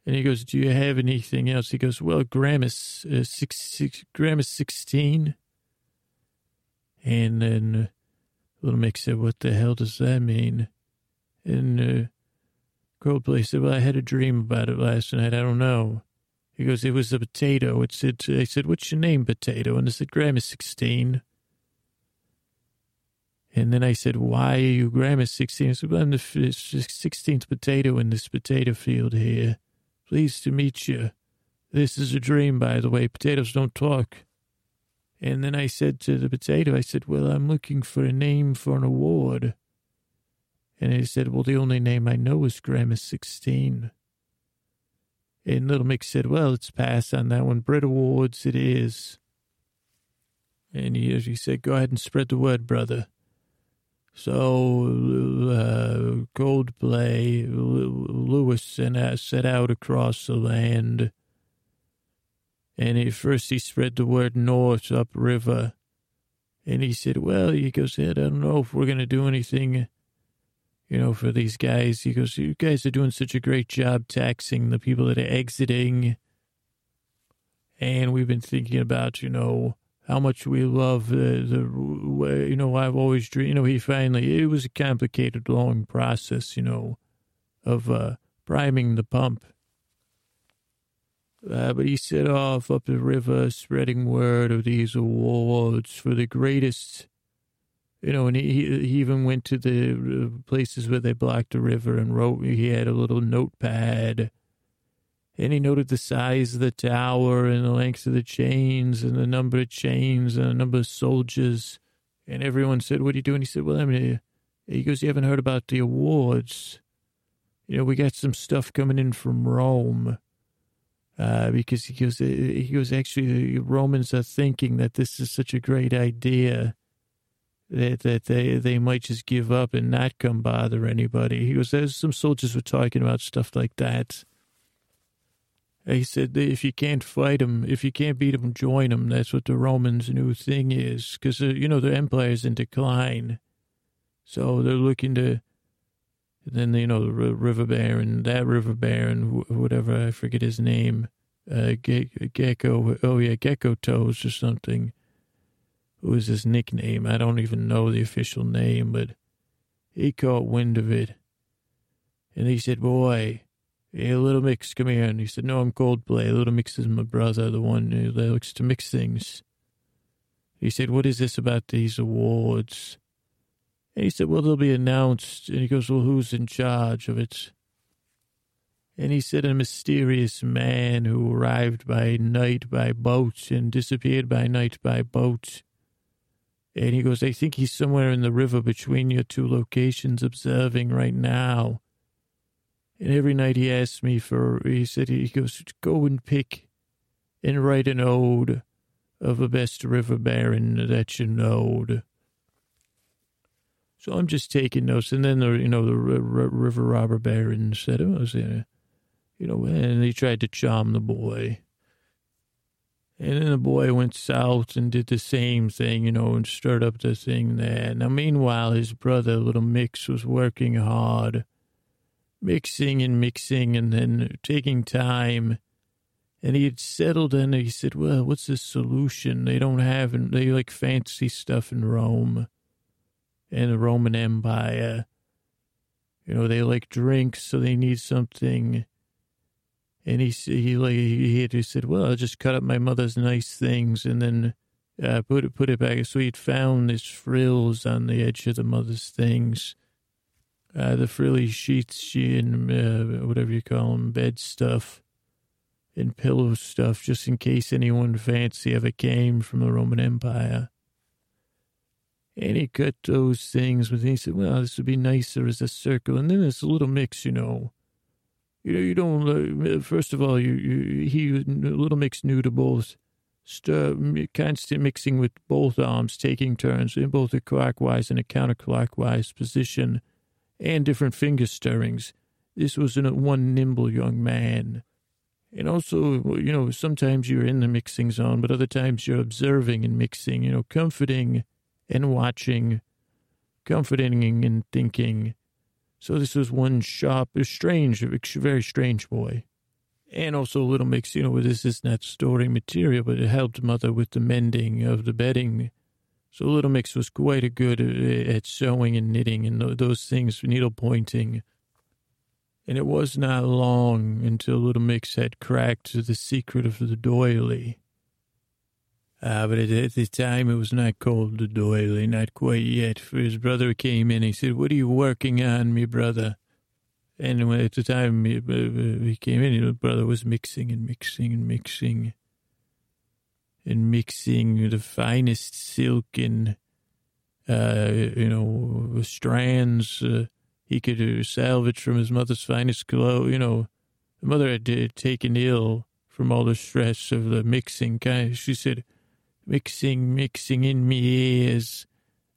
And he goes, do you have anything else? He goes, well, Grammar's 16. And then Little Mix said, what the hell does that mean? And Coldplay said, well, I had a dream about it last night. I don't know. He goes, it was a potato. It said, I said, what's your name, potato? And it said, Grammar's 16. And then I said, why are you Grammar's 16? I said, well, I'm the 16th potato in this potato field here. Pleased to meet you. This is a dream, by the way. Potatoes don't talk. And then I said to the potato, I said, well, I'm looking for a name for an award. And he said, well, the only name I know is Grammar's 16. And Little Mix said, well, let's pass on that one. Brit Awards it is. And he said, go ahead and spread the word, brother. So Coldplay, Lewis, and I set out across the land. And at first he spread the word north, upriver. And he said, well, he goes, I don't know if we're going to do anything, you know, for these guys. He goes, you guys are doing such a great job taxing the people that are exiting. And we've been thinking about, you know, how much we love the, you know, I've always dreamed, you know, it was a complicated, long process, you know, of priming the pump. But he set off up the river, spreading word of these awards for the greatest, you know, and he even went to the places where they blocked the river and wrote, he had a little notepad. And he noted the size of the tower and the length of the chains and the number of chains and the number of soldiers. And everyone said, what are you doing? He said, well, he goes, you haven't heard about the awards. You know, we got some stuff coming in from Rome. Because he goes, actually, the Romans are thinking that this is such a great idea that they might just give up and not come bother anybody. He goes, there's some soldiers were talking about stuff like that. He said, if you can't fight them, if you can't beat them, join them. That's what the Romans' new thing is. Because, you know, their empire's in decline. So they're looking to, then, you know, the river baron, whatever, I forget his name, Gecko Toes or something. What was his nickname? I don't even know the official name, but he caught wind of it. And they said, boy, hey, Little Mix, come here. And he said, no, I'm Coldplay. Little Mix is my brother, the one who likes to mix things. He said, what is this about these awards? And he said, well, they'll be announced. And he goes, well, who's in charge of it? And he said, a mysterious man who arrived by night by boat and disappeared by night by boat. And he goes, I think he's somewhere in the river between your two locations observing right now. And every night he asked me for, he said, he goes, go and pick and write an ode of a best river baron that you knowed. So I'm just taking notes. And then, the river robber baron said, oh, and he tried to charm the boy. And then the boy went south and did the same thing, and stirred up the thing there. Now, meanwhile, his brother, Little Mix, was working hard, mixing and then taking time. And he had settled in, and he said, well, what's the solution? They don't have, they like fancy stuff in Rome and the Roman Empire. They like drinks, so they need something. And he said, well, I'll just cut up my mother's nice things and then put it back. So he'd found these frills on the edge of the mother's things. The frilly sheets, whatever you call them, bed stuff and pillow stuff, just in case anyone fancy ever came from the Roman Empire. And he cut those things, but he said, well, this would be nicer as a circle. And then there's a Little Mix, you don't, first of all, Little Mix knew to both stir, constant mixing with both arms, taking turns in both a clockwise and a counterclockwise position, and different finger stirrings. This was one nimble young man. And also, sometimes you're in the mixing zone, but other times you're observing and mixing, comforting and watching, comforting and thinking. So this was one sharp, strange, very strange boy. And also Little Mix, this is not story material, but it helped Mother with the mending of the bedding. So Little Mix was quite good at sewing and knitting and those things, needle pointing. And it was not long until Little Mix had cracked the secret of the doily. But at the time, it was not called the doily, not quite yet, for his brother came in. He said, what are you working on, me brother? And at the time he came in, his brother was mixing the finest silk and, strands he could salvage from his mother's finest clothes. The mother had taken ill from all the stress of the mixing. She said, Mixing in me ears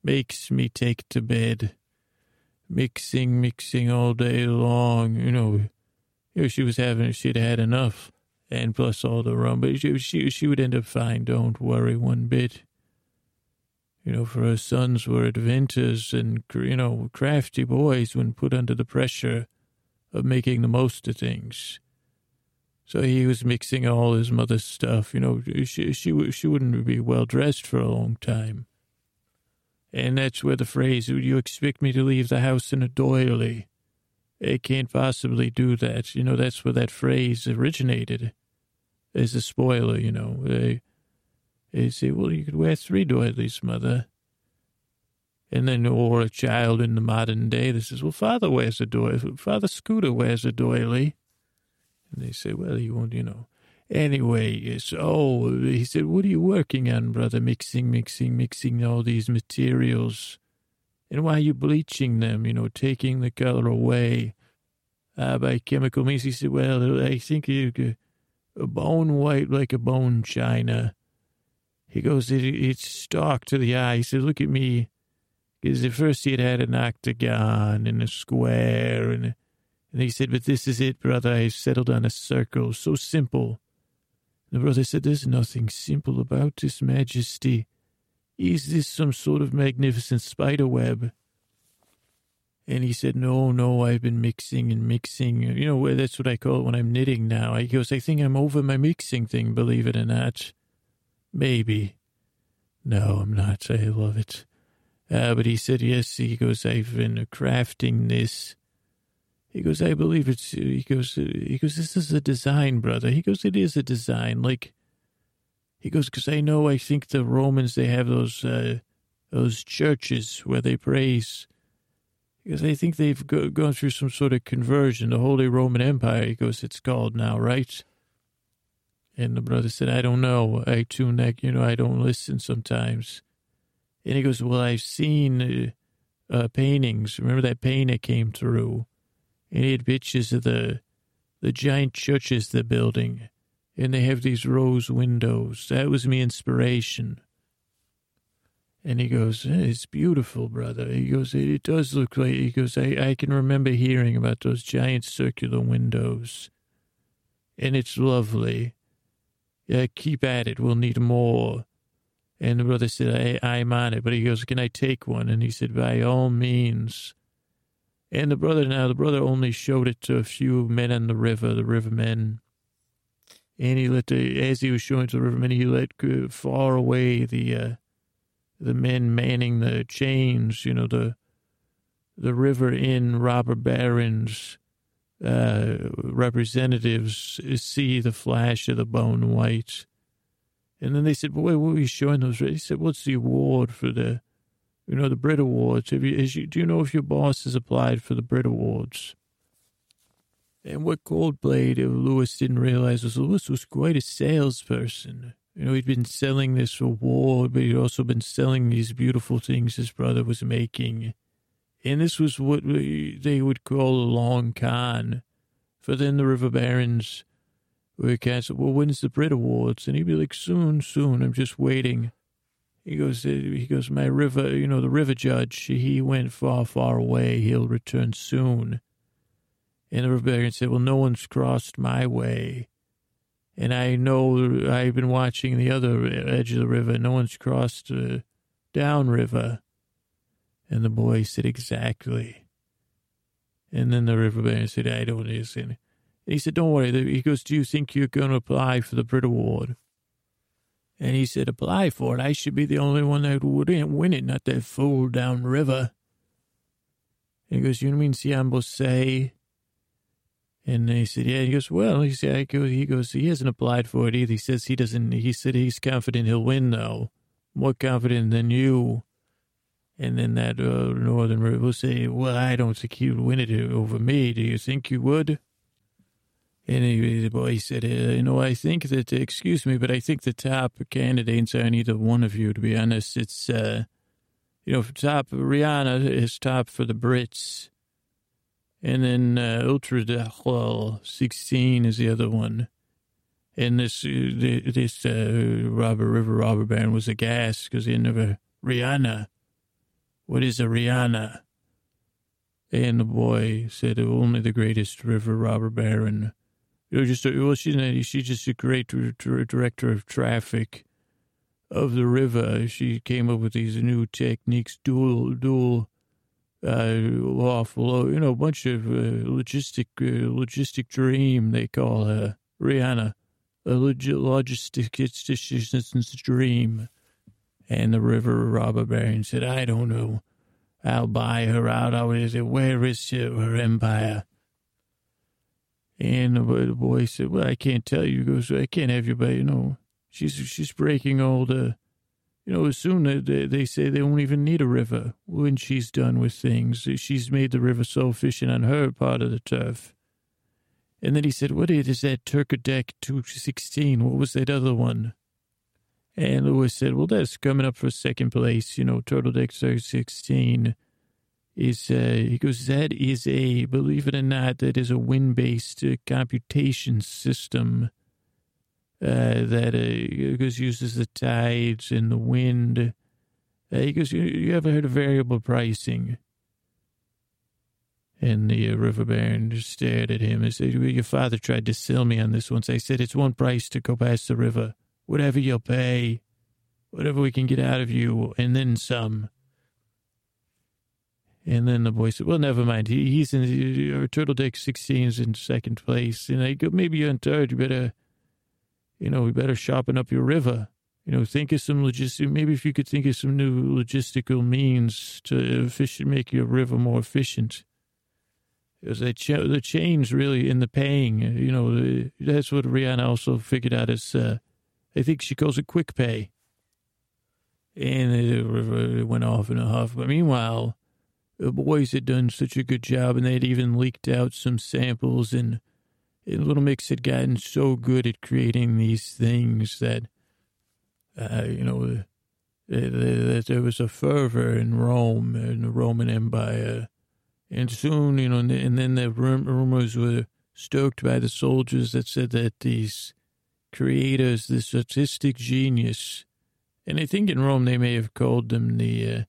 makes me take to bed. Mixing all day long. She'd had enough, and plus all the rum. But she would end up fine. Don't worry one bit. For her sons were inventors and crafty boys when put under the pressure of making the most of things. So he was mixing all his mother's stuff. She wouldn't be well-dressed for a long time. And that's where the phrase, would you expect me to leave the house in a doily? I can't possibly do that. That's where that phrase originated as a spoiler, They say, well, you could wear three doilies, mother. And then, or a child in the modern day that says, well, father wears a doily. Father Scooter wears a doily. And they say, well, he won't, Anyway, so he said, what are you working on, brother? Mixing all these materials. And why are you bleaching them, taking the color away by chemical means? He said, well, I think a bone white like a bone china. He goes, it's stark to the eye. He said, look at me. Because at first he had an octagon and a square and he said, but this is it, brother. I've settled on a circle. So simple. And the brother said, there's nothing simple about this majesty. Is this some sort of magnificent spider web? And he said, no, I've been mixing. That's what I call it when I'm knitting now. He goes, I think I'm over my mixing thing, believe it or not. Maybe. No, I'm not. I love it. But he said, yes. He goes, I've been crafting this. He goes, I believe it's, he goes, this is a design, brother. He goes, it is a design. Like, he goes, because I know, I think the Romans, they have those churches where they praise. He goes, I think they've gone through some sort of conversion, the Holy Roman Empire. He goes, it's called now, right? And the brother said, I don't know. I tune that, I don't listen sometimes. And he goes, well, I've seen paintings. Remember that painter came through? And he had pictures of the giant churches they're building. And they have these rose windows. That was my inspiration. And he goes, it's beautiful, brother. He goes, it does look like, he goes, I can remember hearing about those giant circular windows. And it's lovely. Yeah, keep at it. We'll need more. And the brother said, I'm on it. But he goes, can I take one? And he said, by all means. And the brother only showed it to a few men on the rivermen. And he let, as he was showing it to the rivermen, he let far away the men manning the chains, the river in robber barons, representatives see the flash of the bone white. And then they said, boy, what were you showing those? He said, what's the award for the, the Brit Awards? Do you know if your boss has applied for the Brit Awards? And what Coldplay, Lewis didn't realize was Lewis was quite a salesperson. He'd been selling this award, but he'd also been selling these beautiful things his brother was making. And this was what they would call a long con. For then the River Barons were canceled. Well, when's the Brit Awards? And he'd be like, soon, I'm just waiting. He goes, my river, the river judge, he went far, far away. He'll return soon. And the rebellion said, well, no one's crossed my way. And I know I've been watching the other edge of the river. No one's crossed down river. And the boy said, exactly. And then the rebellion said, I don't listen. And he said, don't worry. He goes, do you think you're going to apply for the Brit Award? And he said, apply for it. I should be the only one that wouldn't win it, not that fool down river. And he goes, you mean Siambose? And he said, yeah. He goes, well, he said, he hasn't applied for it either. He says he doesn't, he said he's confident he'll win, though. More confident than you. And then that northern river will say, well, I don't think he would win it over me. Do you think you would? And the boy said, I think that, excuse me, but I think the top candidates aren't either one of you, to be honest. It's, top, Rihanna is top for the Brits. And then Ultra Dachol 16 is the other one. And this Robber Baron was aghast because he never, Rihanna. What is a Rihanna? And the boy said, only the greatest river robber baron. She's just a great director of traffic of the river. She came up with these new techniques, dual, a bunch of logistic dream, they call her. Rihanna, a logisticist's dream. And the river robber baron said, I don't know. I'll buy her out. Where is her empire? And the boy said, well, I can't tell you. He goes, I can't have you, but, she's breaking all the, soon they say they won't even need a river when she's done with things. She's made the river so efficient on her part of the turf. And then he said, what is that Turkadec 216? What was that other one? And Lewis said, well, that's coming up for second place. Turtle Deck 16 is, he goes, that is a, believe it or not, that is a wind-based computation system that uses the tides and the wind. He goes, you ever heard of variable pricing? And the river baron stared at him and said, well, your father tried to sell me on this once. I said, it's one price to go past the river. Whatever you'll pay, whatever we can get out of you, and then some. And then the boy said, well, never mind. He's in, Turtle Deck 16 is in second place. And I go, maybe you're in third. You better, we better sharpen up your river. Think of some logistic. Maybe if you could think of some new logistical means to make your river more efficient. It was the change really in the paying, you know, that's what Rihanna also figured out is, I think she calls it quick pay. And it went off in a huff. But meanwhile, the boys had done such a good job, and they'd even leaked out some samples, and Little Mix had gotten so good at creating these things that, you know, that there was a fervor in Rome, in the Roman Empire. And soon, you know, and then the rumors were stoked by the soldiers that said that these creators, this artistic genius, and I think in Rome they may have called them they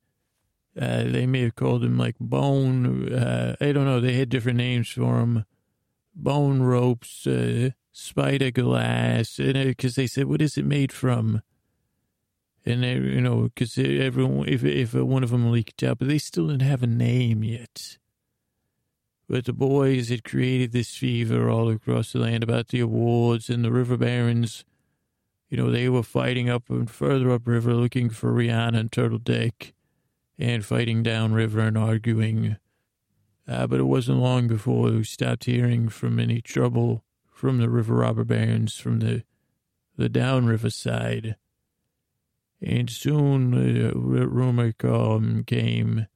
may have called them like bone, I don't know, they had different names for them, bone ropes, spider glass, because they said, what is it made from? And they, you know, because everyone, if one of them leaked out, but they still didn't have a name yet. But the boys had created this fever all across the land about the awards, and the river barons, you know, they were fighting up and further upriver looking for Rihanna and Turtle Deck and fighting downriver and arguing. But it wasn't long before we stopped hearing from any trouble from the river robber barons from the downriver side. And soon a rumor came.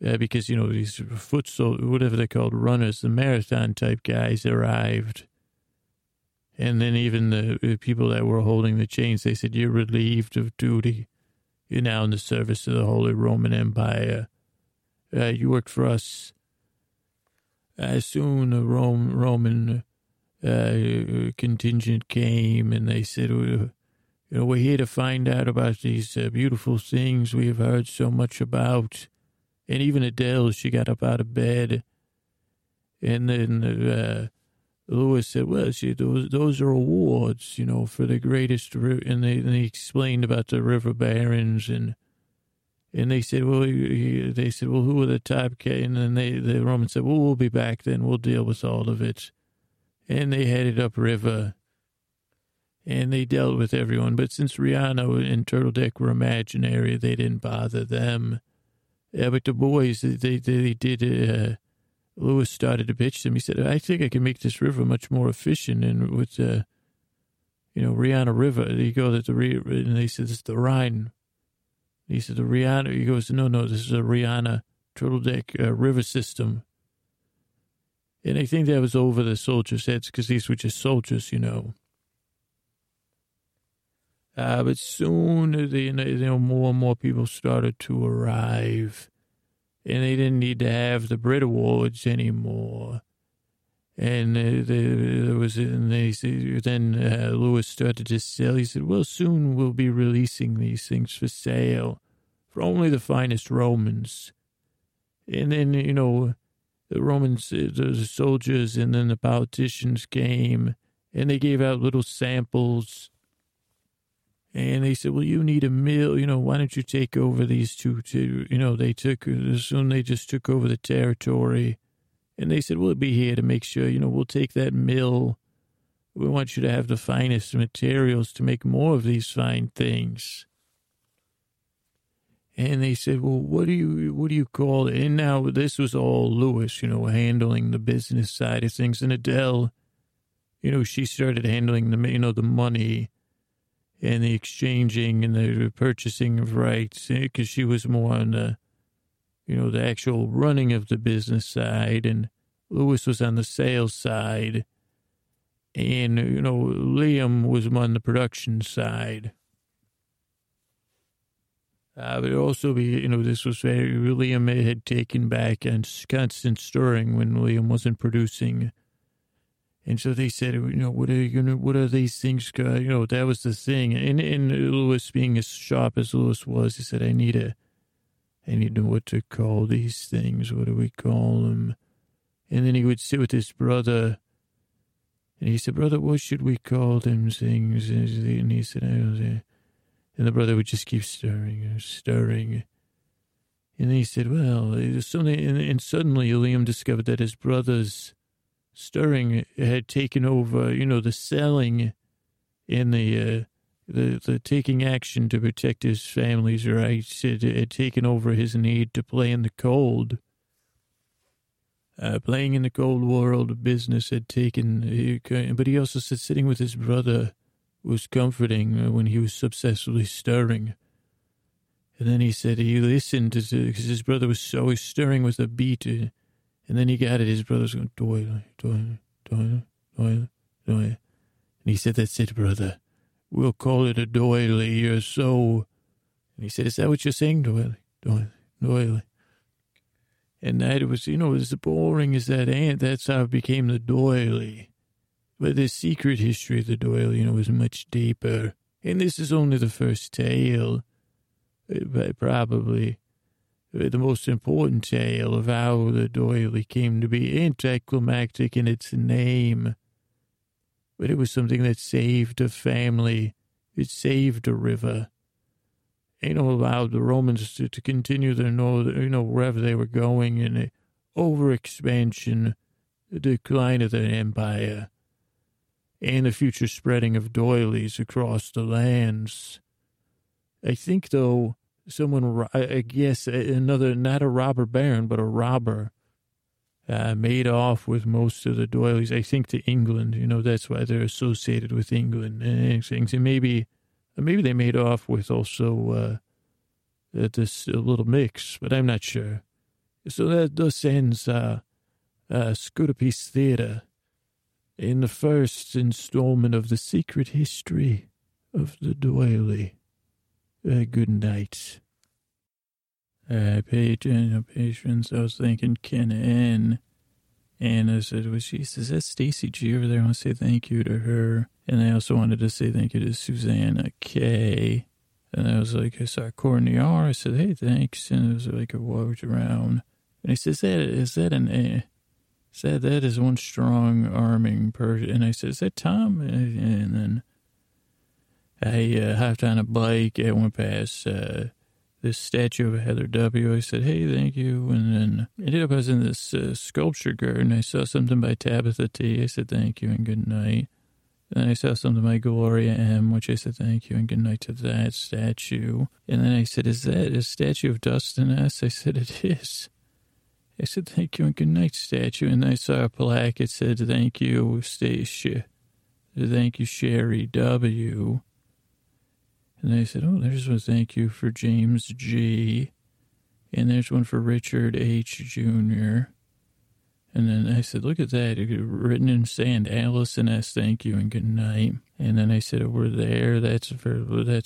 Because, you know, these foot soldiers, whatever they're called, runners, the marathon-type guys arrived. And then even the people that were holding the chains, they said, you're relieved of duty. You're now in the service of the Holy Roman Empire. You worked for us. Soon the Roman contingent came, and they said, you know, we're here to find out about these beautiful things we have heard so much about. And even Adele, she got up out of bed. And then Lewis said, well, see, those are awards, you know, for the greatest. And they explained about the river barons. And they said, well, they said, well, who are the top guys? And then the Romans said, well, we'll be back then. We'll deal with all of it. And they headed up river. And they dealt with everyone. But since Rihanna and Turtle Deck were imaginary, they didn't bother them. Yeah, but the boys, they did, Lewis started to pitch them. He said, I think I can make this river much more efficient. And with, you know, Rihanna River, he goes, and they said, it's the Rhine. He said, the Rihanna, he goes, no, this is a Rihanna Turtle Deck river system. And I think that was over the soldiers' heads because these were just soldiers, you know. But soon, more and more people started to arrive, and they didn't need to have the Brit Awards anymore. And Lewis started to sell. He said, well, soon we'll be releasing these things for sale for only the finest Romans. And then, you know, the Romans, the soldiers, and then the politicians came, and they gave out little samples. And they said, well, you need a mill, you know, why don't you take over these two, you know, they just took over the territory. And they said, we'll be here to make sure, you know, we'll take that mill. We want you to have the finest materials to make more of these fine things. And they said, well, what do you call it? And now this was all Lewis, you know, handling the business side of things. And Adele, you know, she started handling the money. And the exchanging and the purchasing of rights, because she was more on the, you know, the actual running of the business side, and Lewis was on the sales side, and, you know, Liam was on the production side. But also, you know, this was very, Liam had taken back on constant stirring when Liam wasn't producing. And so they said, you know, what are these things? You know, that was the thing. And Lewis, being as sharp as Lewis was, he said, I need to know what to call these things. What do we call them? And then he would sit with his brother. And he said, brother, what should we call them things? And he said, I don't know. And the brother would just keep stirring. And then he said, well, something. And suddenly Liam discovered that his brother's stirring had taken over, you know, the selling and the taking action to protect his family's rights. It had taken over his need to play in the cold. Playing in the cold world of business had taken... But he also said sitting with his brother was comforting when he was obsessively stirring. And then he said he listened because his brother was always stirring with a beat. And then he got it. His brother's going, Doily, Doily, Doily, Doily, Doily. And he said, that's it, brother. We'll call it a doily or so. And he said, is that what you're saying, doily, doily, doily? And that was, you know, as boring as that ain't, that's how it became the doily. But the secret history of the doily, you know, was much deeper. And this is only the first tale, probably the most important tale of how the doily came to be, anticlimactic in its name. But it was something that saved a family. It saved a river. You know, allowed the Romans to continue their northern, you know, wherever they were going, and the overexpansion, the decline of their empire, and the future spreading of doilies across the lands. I think, though, someone, I guess, another, not a robber baron, but a robber, made off with most of the doilies, I think, to England. You know, that's why they're associated with England and things. And maybe they made off with also this little mix, but I'm not sure. So that thus ends Masterpiece Theatre in the first installment of The Secret History of the Doily. Good night. Patrons, I was thinking Ken N. And I said, well, she says, that's Stacy G over there. I want to say thank you to her. And I also wanted to say thank you to Susanna K. And I was like, I saw Courtney R. I said, hey, thanks. And it was like a walked around. And he says, that is one strong arming person. And I said, is that Tom? And then I hopped on a bike. I went past this statue of Heather W. I said, hey, thank you. And then I ended up, I was in this sculpture garden. I saw something by Tabitha T. I said, thank you and good night. Then I saw something by Gloria M., which I said, thank you and good night to that statue. And then I said, is that a statue of Dustin S.? I said, it is. I said, thank you and good night, statue. And I saw a plaque. It said, thank you, Stacia. Thank you, Sherry W. And I said, oh, there's one thank you for James G. And there's one for Richard H. Jr. And then I said, look at that. It written in sand, Allison S., thank you and good night. And then I said, over there, that's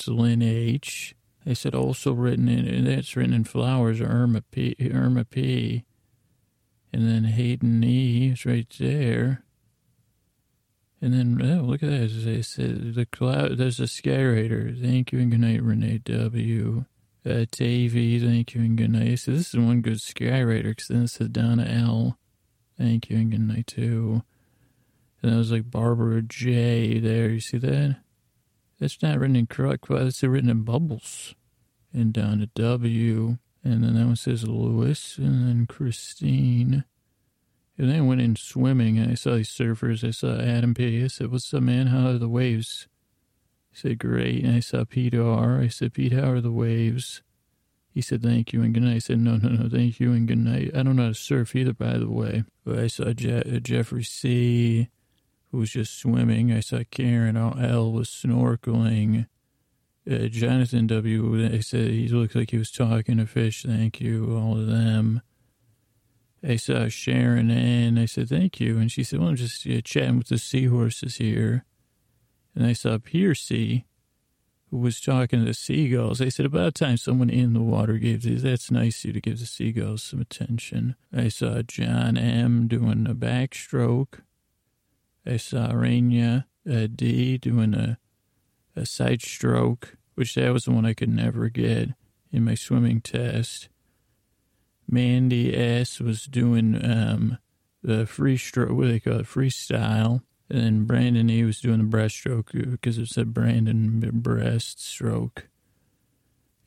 Lynn H. I said, also written in, that's written in flowers, Irma P. And then Hayden E. is right there. And then, oh, look at that. They said, the cloud, there's a skyraider. Thank you and good night, Renee W. Tavy, thank you and good night. I said, this is one good skyraider, because then it said Donna L., thank you and good night, too. And I was like, Barbara J. there. You see that? That's not written in correct. That's written in bubbles. And down to W. And then that one says Lewis. And then Christine. And then I went in swimming. And I saw these surfers. I saw Adam P. I said, what's up, man? How are the waves? He said, great. And I saw Pete R. I said, Pete, how are the waves? He said, thank you and good night. I said, no, thank you and good night. I don't know how to surf either, by the way. But I saw Jeffrey C., who was just swimming. I saw Karen L. was snorkeling. Jonathan W., I said, he looked like he was talking to fish. Thank you, all of them. I saw Sharon N. I said, thank you. And she said, well, I'm just chatting with the seahorses here. And I saw Piercy, who was talking to the seagulls. I said, about time someone in the water gave these. That's nice of you to give the seagulls some attention. I saw John M. doing a backstroke. I saw Raina D. doing a side stroke, which that was the one I could never get in my swimming test. Mandy S. was doing the free stroke, what do they call it, freestyle. And then Brandon E. was doing the breaststroke because it said Brandon breaststroke.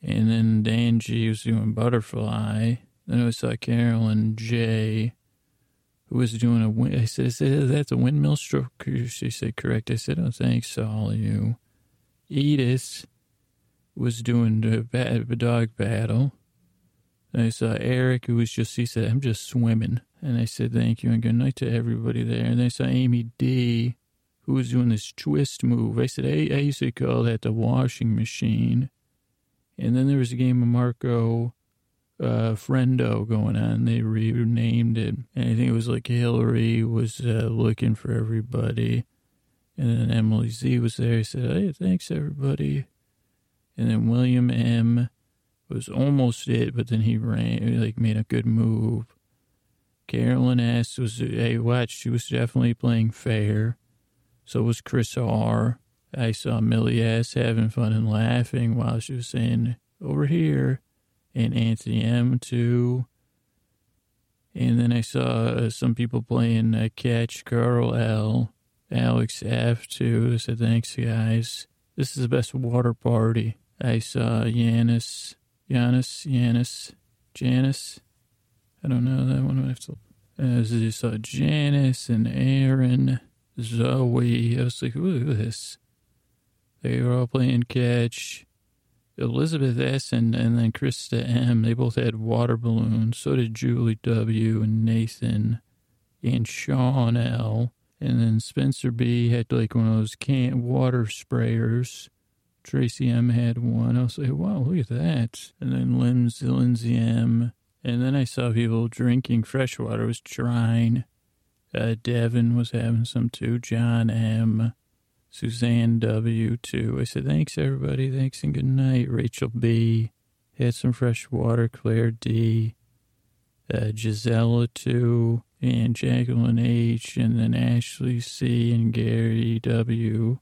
And then Dan G. was doing butterfly. Then I saw Carolyn J., who was doing I said, is that a windmill stroke? She said, correct. I said, oh, thanks to all of you. Edith was doing the dog battle. And I saw Eric, who was just, he said, I'm just swimming. And I said, thank you, and good night to everybody there. And then I saw Amy D., who was doing this twist move. I said, I used to call that the washing machine. And then there was a game of Marco Friendo going on. They renamed it. And I think it was like Hillary was looking for everybody. And then Emily Z was there. He said, hey, thanks, everybody. And then William M. was almost it, but then he ran, like made a good move. Carolyn S. was, hey, watch, she was definitely playing fair. So was Chris R. I saw Millie S. having fun and laughing while she was saying, over here. And Anthony M. too. And then I saw some people playing catch. Carl L. Alex F. too. I said, thanks, guys. This is the best water party. I saw Janice. I don't know that one. I have to. I saw Janice and Aaron, Zoe. I was like, look at this. They were all playing catch. Elizabeth S. and then Krista M. They both had water balloons. So did Julie W. and Nathan and Sean L. And then Spencer B. had, like, one of those can water sprayers. Tracy M. had one. I was like, wow, look at that. And then Lindsay M. And then I saw people drinking fresh water. It was Trine. Devin was having some, too. John M. Suzanne W. too. I said, thanks, everybody. Thanks and good night. Rachel B. had some fresh water. Claire D. Gisella too. And Jacqueline H, and then Ashley C, and Gary W,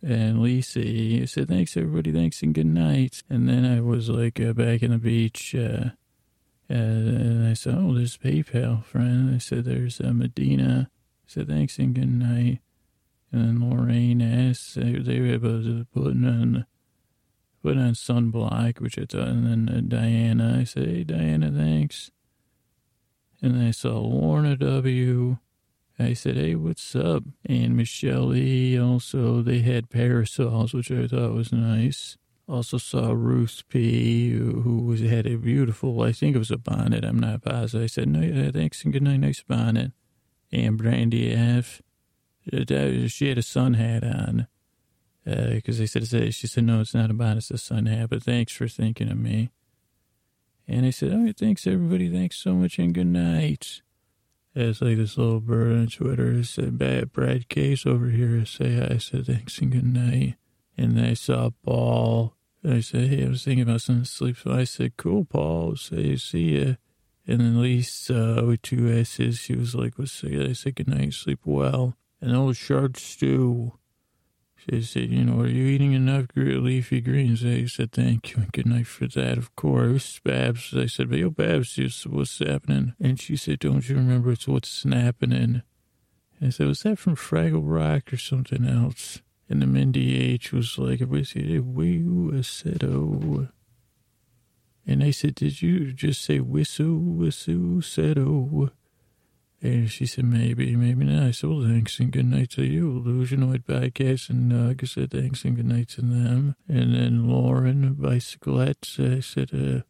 and Lisa E. I said, thanks, everybody, thanks, and good night. And then I was, like, back in the beach, and I said, oh, there's PayPal, friend. I said, there's Medina. I said, thanks, and good night. And then Lorraine S, they were putting on sunblock, which I thought, and then Diana. I said, hey, Diana, thanks. And then I saw Lorna W. I said, hey, what's up? And Michelle E. also, they had parasols, which I thought was nice. Also saw Ruth P., who had a beautiful, I think it was a bonnet. I'm not positive. I said, no, thanks and good night, nice bonnet. And Brandy F., she had a sun hat on. Because I said, she said, no, it's not a bonnet, it's a sun hat, but thanks for thinking of me. And I said, all right, thanks, everybody. Thanks so much, and good night. It's like this little bird on Twitter. It said, Brad Case over here. I say hi. I said, thanks and good night. And then I saw Paul. And I said, hey, I was thinking about some sleep. So I said, cool, Paul. Say, see ya. And then Lisa, with two S's, she was like, what's up? I said, good night, sleep well. And old shark stew. She said, you know, are you eating enough leafy greens? I said, thank you, and good night for that, of course. Babs, I said, but yo, Babs, what's happening? And she said, don't you remember it's what's snapping in? I said, was that from Fraggle Rock or something else? And the Mindy H was like, I said, oh. And I said, did you just say whistle, said oh? And she said, maybe not. I said, well, thanks and good night to you, Illusionoid Podcast. And I said, thanks and good night to them. And then Lauren, Bicyclette, I said,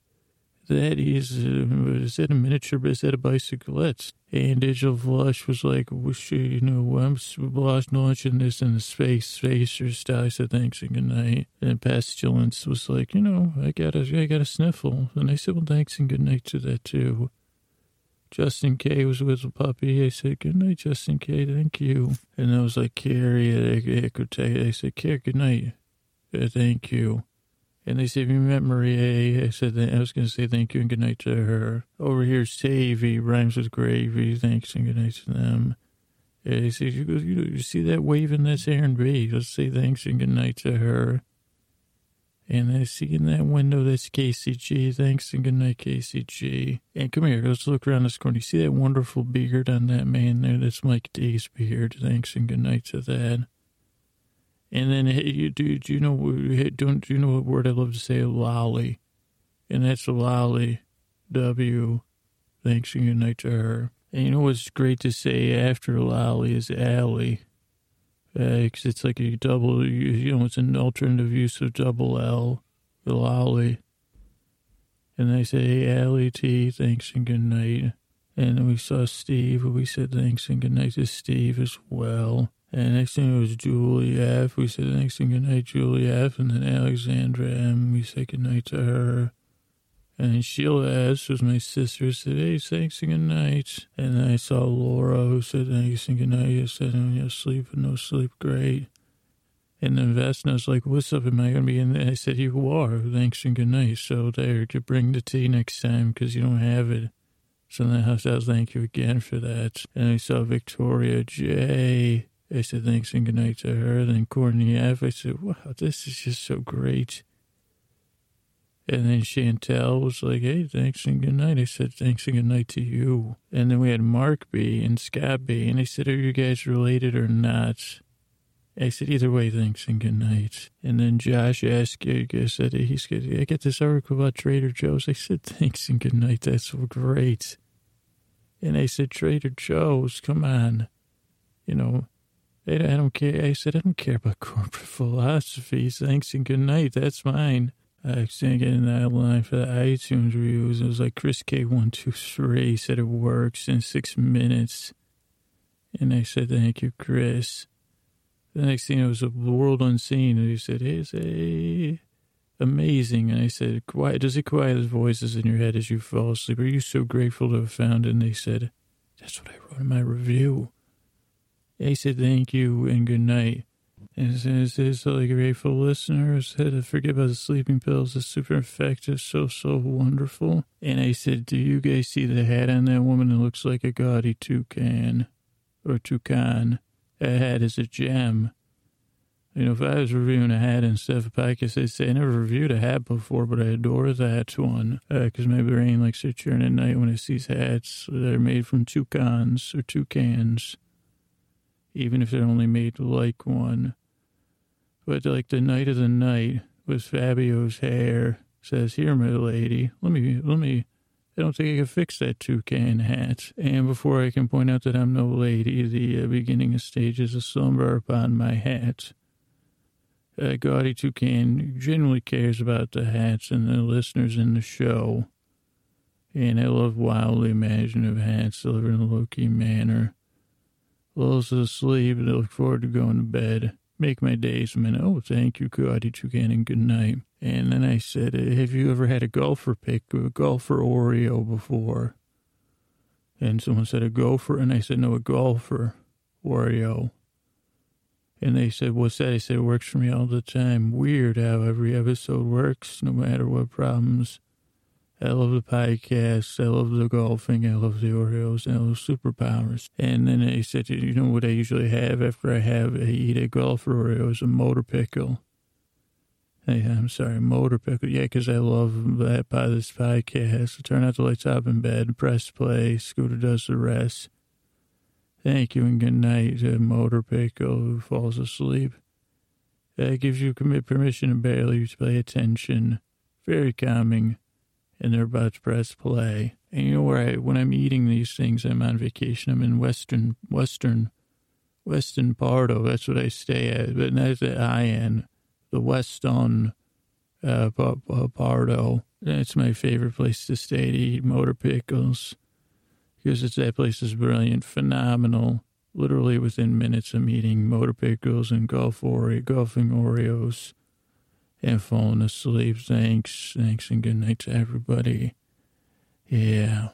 is that a miniature, but is that a bicyclette? And Digital Flush was like, I'm launching this in the spacer style. I said, thanks and good night. And Pestilence was like, I got a sniffle. And I said, well, thanks and good night to that, too. Justin K. was with a puppy. I said, good night, Justin K. Thank you. And I was like, Carrie, I said, Carrie, good night. Thank you. And they said, you met Maria. I said, I was going to say thank you and good night to her. Over here's Tavy, rhymes with gravy. Thanks and good night to them. And he said, you see that waving? That's Aaron B. Let's say thanks and good night to her. And I see in that window, that's KCG. Thanks and good night, KCG. And come here, let's look around this corner. You see that wonderful beard on that man there? That's Mike D's beard. Thanks and good night to that. And then, hey, do you know what word I love to say? Lolly. And that's Lolly W. Thanks and good night to her. And you know what's great to say after Lolly is Allie. Because it's like a double, it's an alternative use of double L, Lolly. And I said, hey, Allie T, thanks and good night. And then we saw Steve, who we said thanks and good night to Steve as well. And next thing it was Julie F. We said thanks and good night, Julie F. And then Alexandra M. We said good night to her. And Sheila S. was my sister, said, hey, thanks and good night. And then I saw Laura, who said thanks and good night. I said, oh, yeah, sleep but no sleep, great. And then Vesna was like, what's up, am I going to be in there? I said, you are, thanks and good night. So there, to bring the tea next time because you don't have it. So then I said, thank you again for that. And I saw Victoria J. I said, thanks and good night to her. Then Courtney F. I said, wow, this is just so great. And then Chantel was like, hey, thanks and good night. I said, thanks and good night to you. And then we had Mark B. and Scott B. And I said, are you guys related or not? I said, either way, thanks and good night. And then Josh asked, you guys said, hey, he's good. I got this article about Trader Joe's. I said, thanks and good night. That's so great. And I said, Trader Joe's, come on. You know, I don't care. I said, I don't care about corporate philosophies. Thanks and good night. That's mine. I was getting that line for the iTunes reviews. It was like Chris K123 said it works in 6 minutes. And I said, thank you, Chris. The next thing, it was a world unseen. And he said, hey, it's amazing. And I said, quiet. Does it quiet the voices in your head as you fall asleep? Are you so grateful to have found it? And they said, that's what I wrote in my review. I said, thank you and good night. And I said, it's like a grateful listener. I said, forget about the sleeping pills. It's super effective. So wonderful. And I said, do you guys see the hat on that woman? It looks like a gaudy toucan or toucan. A hat is a gem. You know, if I was reviewing a hat instead of a podcast, I'd say I never reviewed a hat before, but I adore that one. Because my brain likes to churn at night when it sees hats that are made from toucans or toucans, even if they're only made like one. But like the night of the night with Fabio's hair says, here, my lady, let me. I don't think I can fix that toucan hat. And before I can point out that I'm no lady, the beginning of stages of slumber upon my hat. A gaudy toucan generally cares about the hats and the listeners in the show. And I love wildly imaginative hats delivered in a low-key manner. Lulls to sleep, and I look forward to going to bed. Make my days a minute. Oh, thank you, gaudy toucan, and good night. And then I said, have you ever had a golfer Oreo before? And someone said, a gopher? And I said, no, a golfer Oreo. And they said, what's that? I said, it works for me all the time. Weird how every episode works, no matter what problems. I love the podcast. I love the golfing. I love the Oreos. I love superpowers. And then I said, you know what I usually have after I eat a golfer Oreo is a motor pickle. I'm sorry, motor pickle. Yeah, because I love that by this podcast. I turn out the lights up in bed, press play, Scooter does the rest. Thank you and good night to motor pickle who falls asleep. That gives you permission to barely pay attention. Very calming. And they're about to press play. And you know where when I'm eating these things, I'm on vacation. I'm in Western Pardo. That's what I stay at. But that's the IN. The Weston Pardo. That's my favorite place to stay to eat motor pickles. Because that place is brilliant, phenomenal. Literally within minutes I'm eating motor pickles and golfing Oreos and falling asleep. Thanks and good night to everybody. Yeah.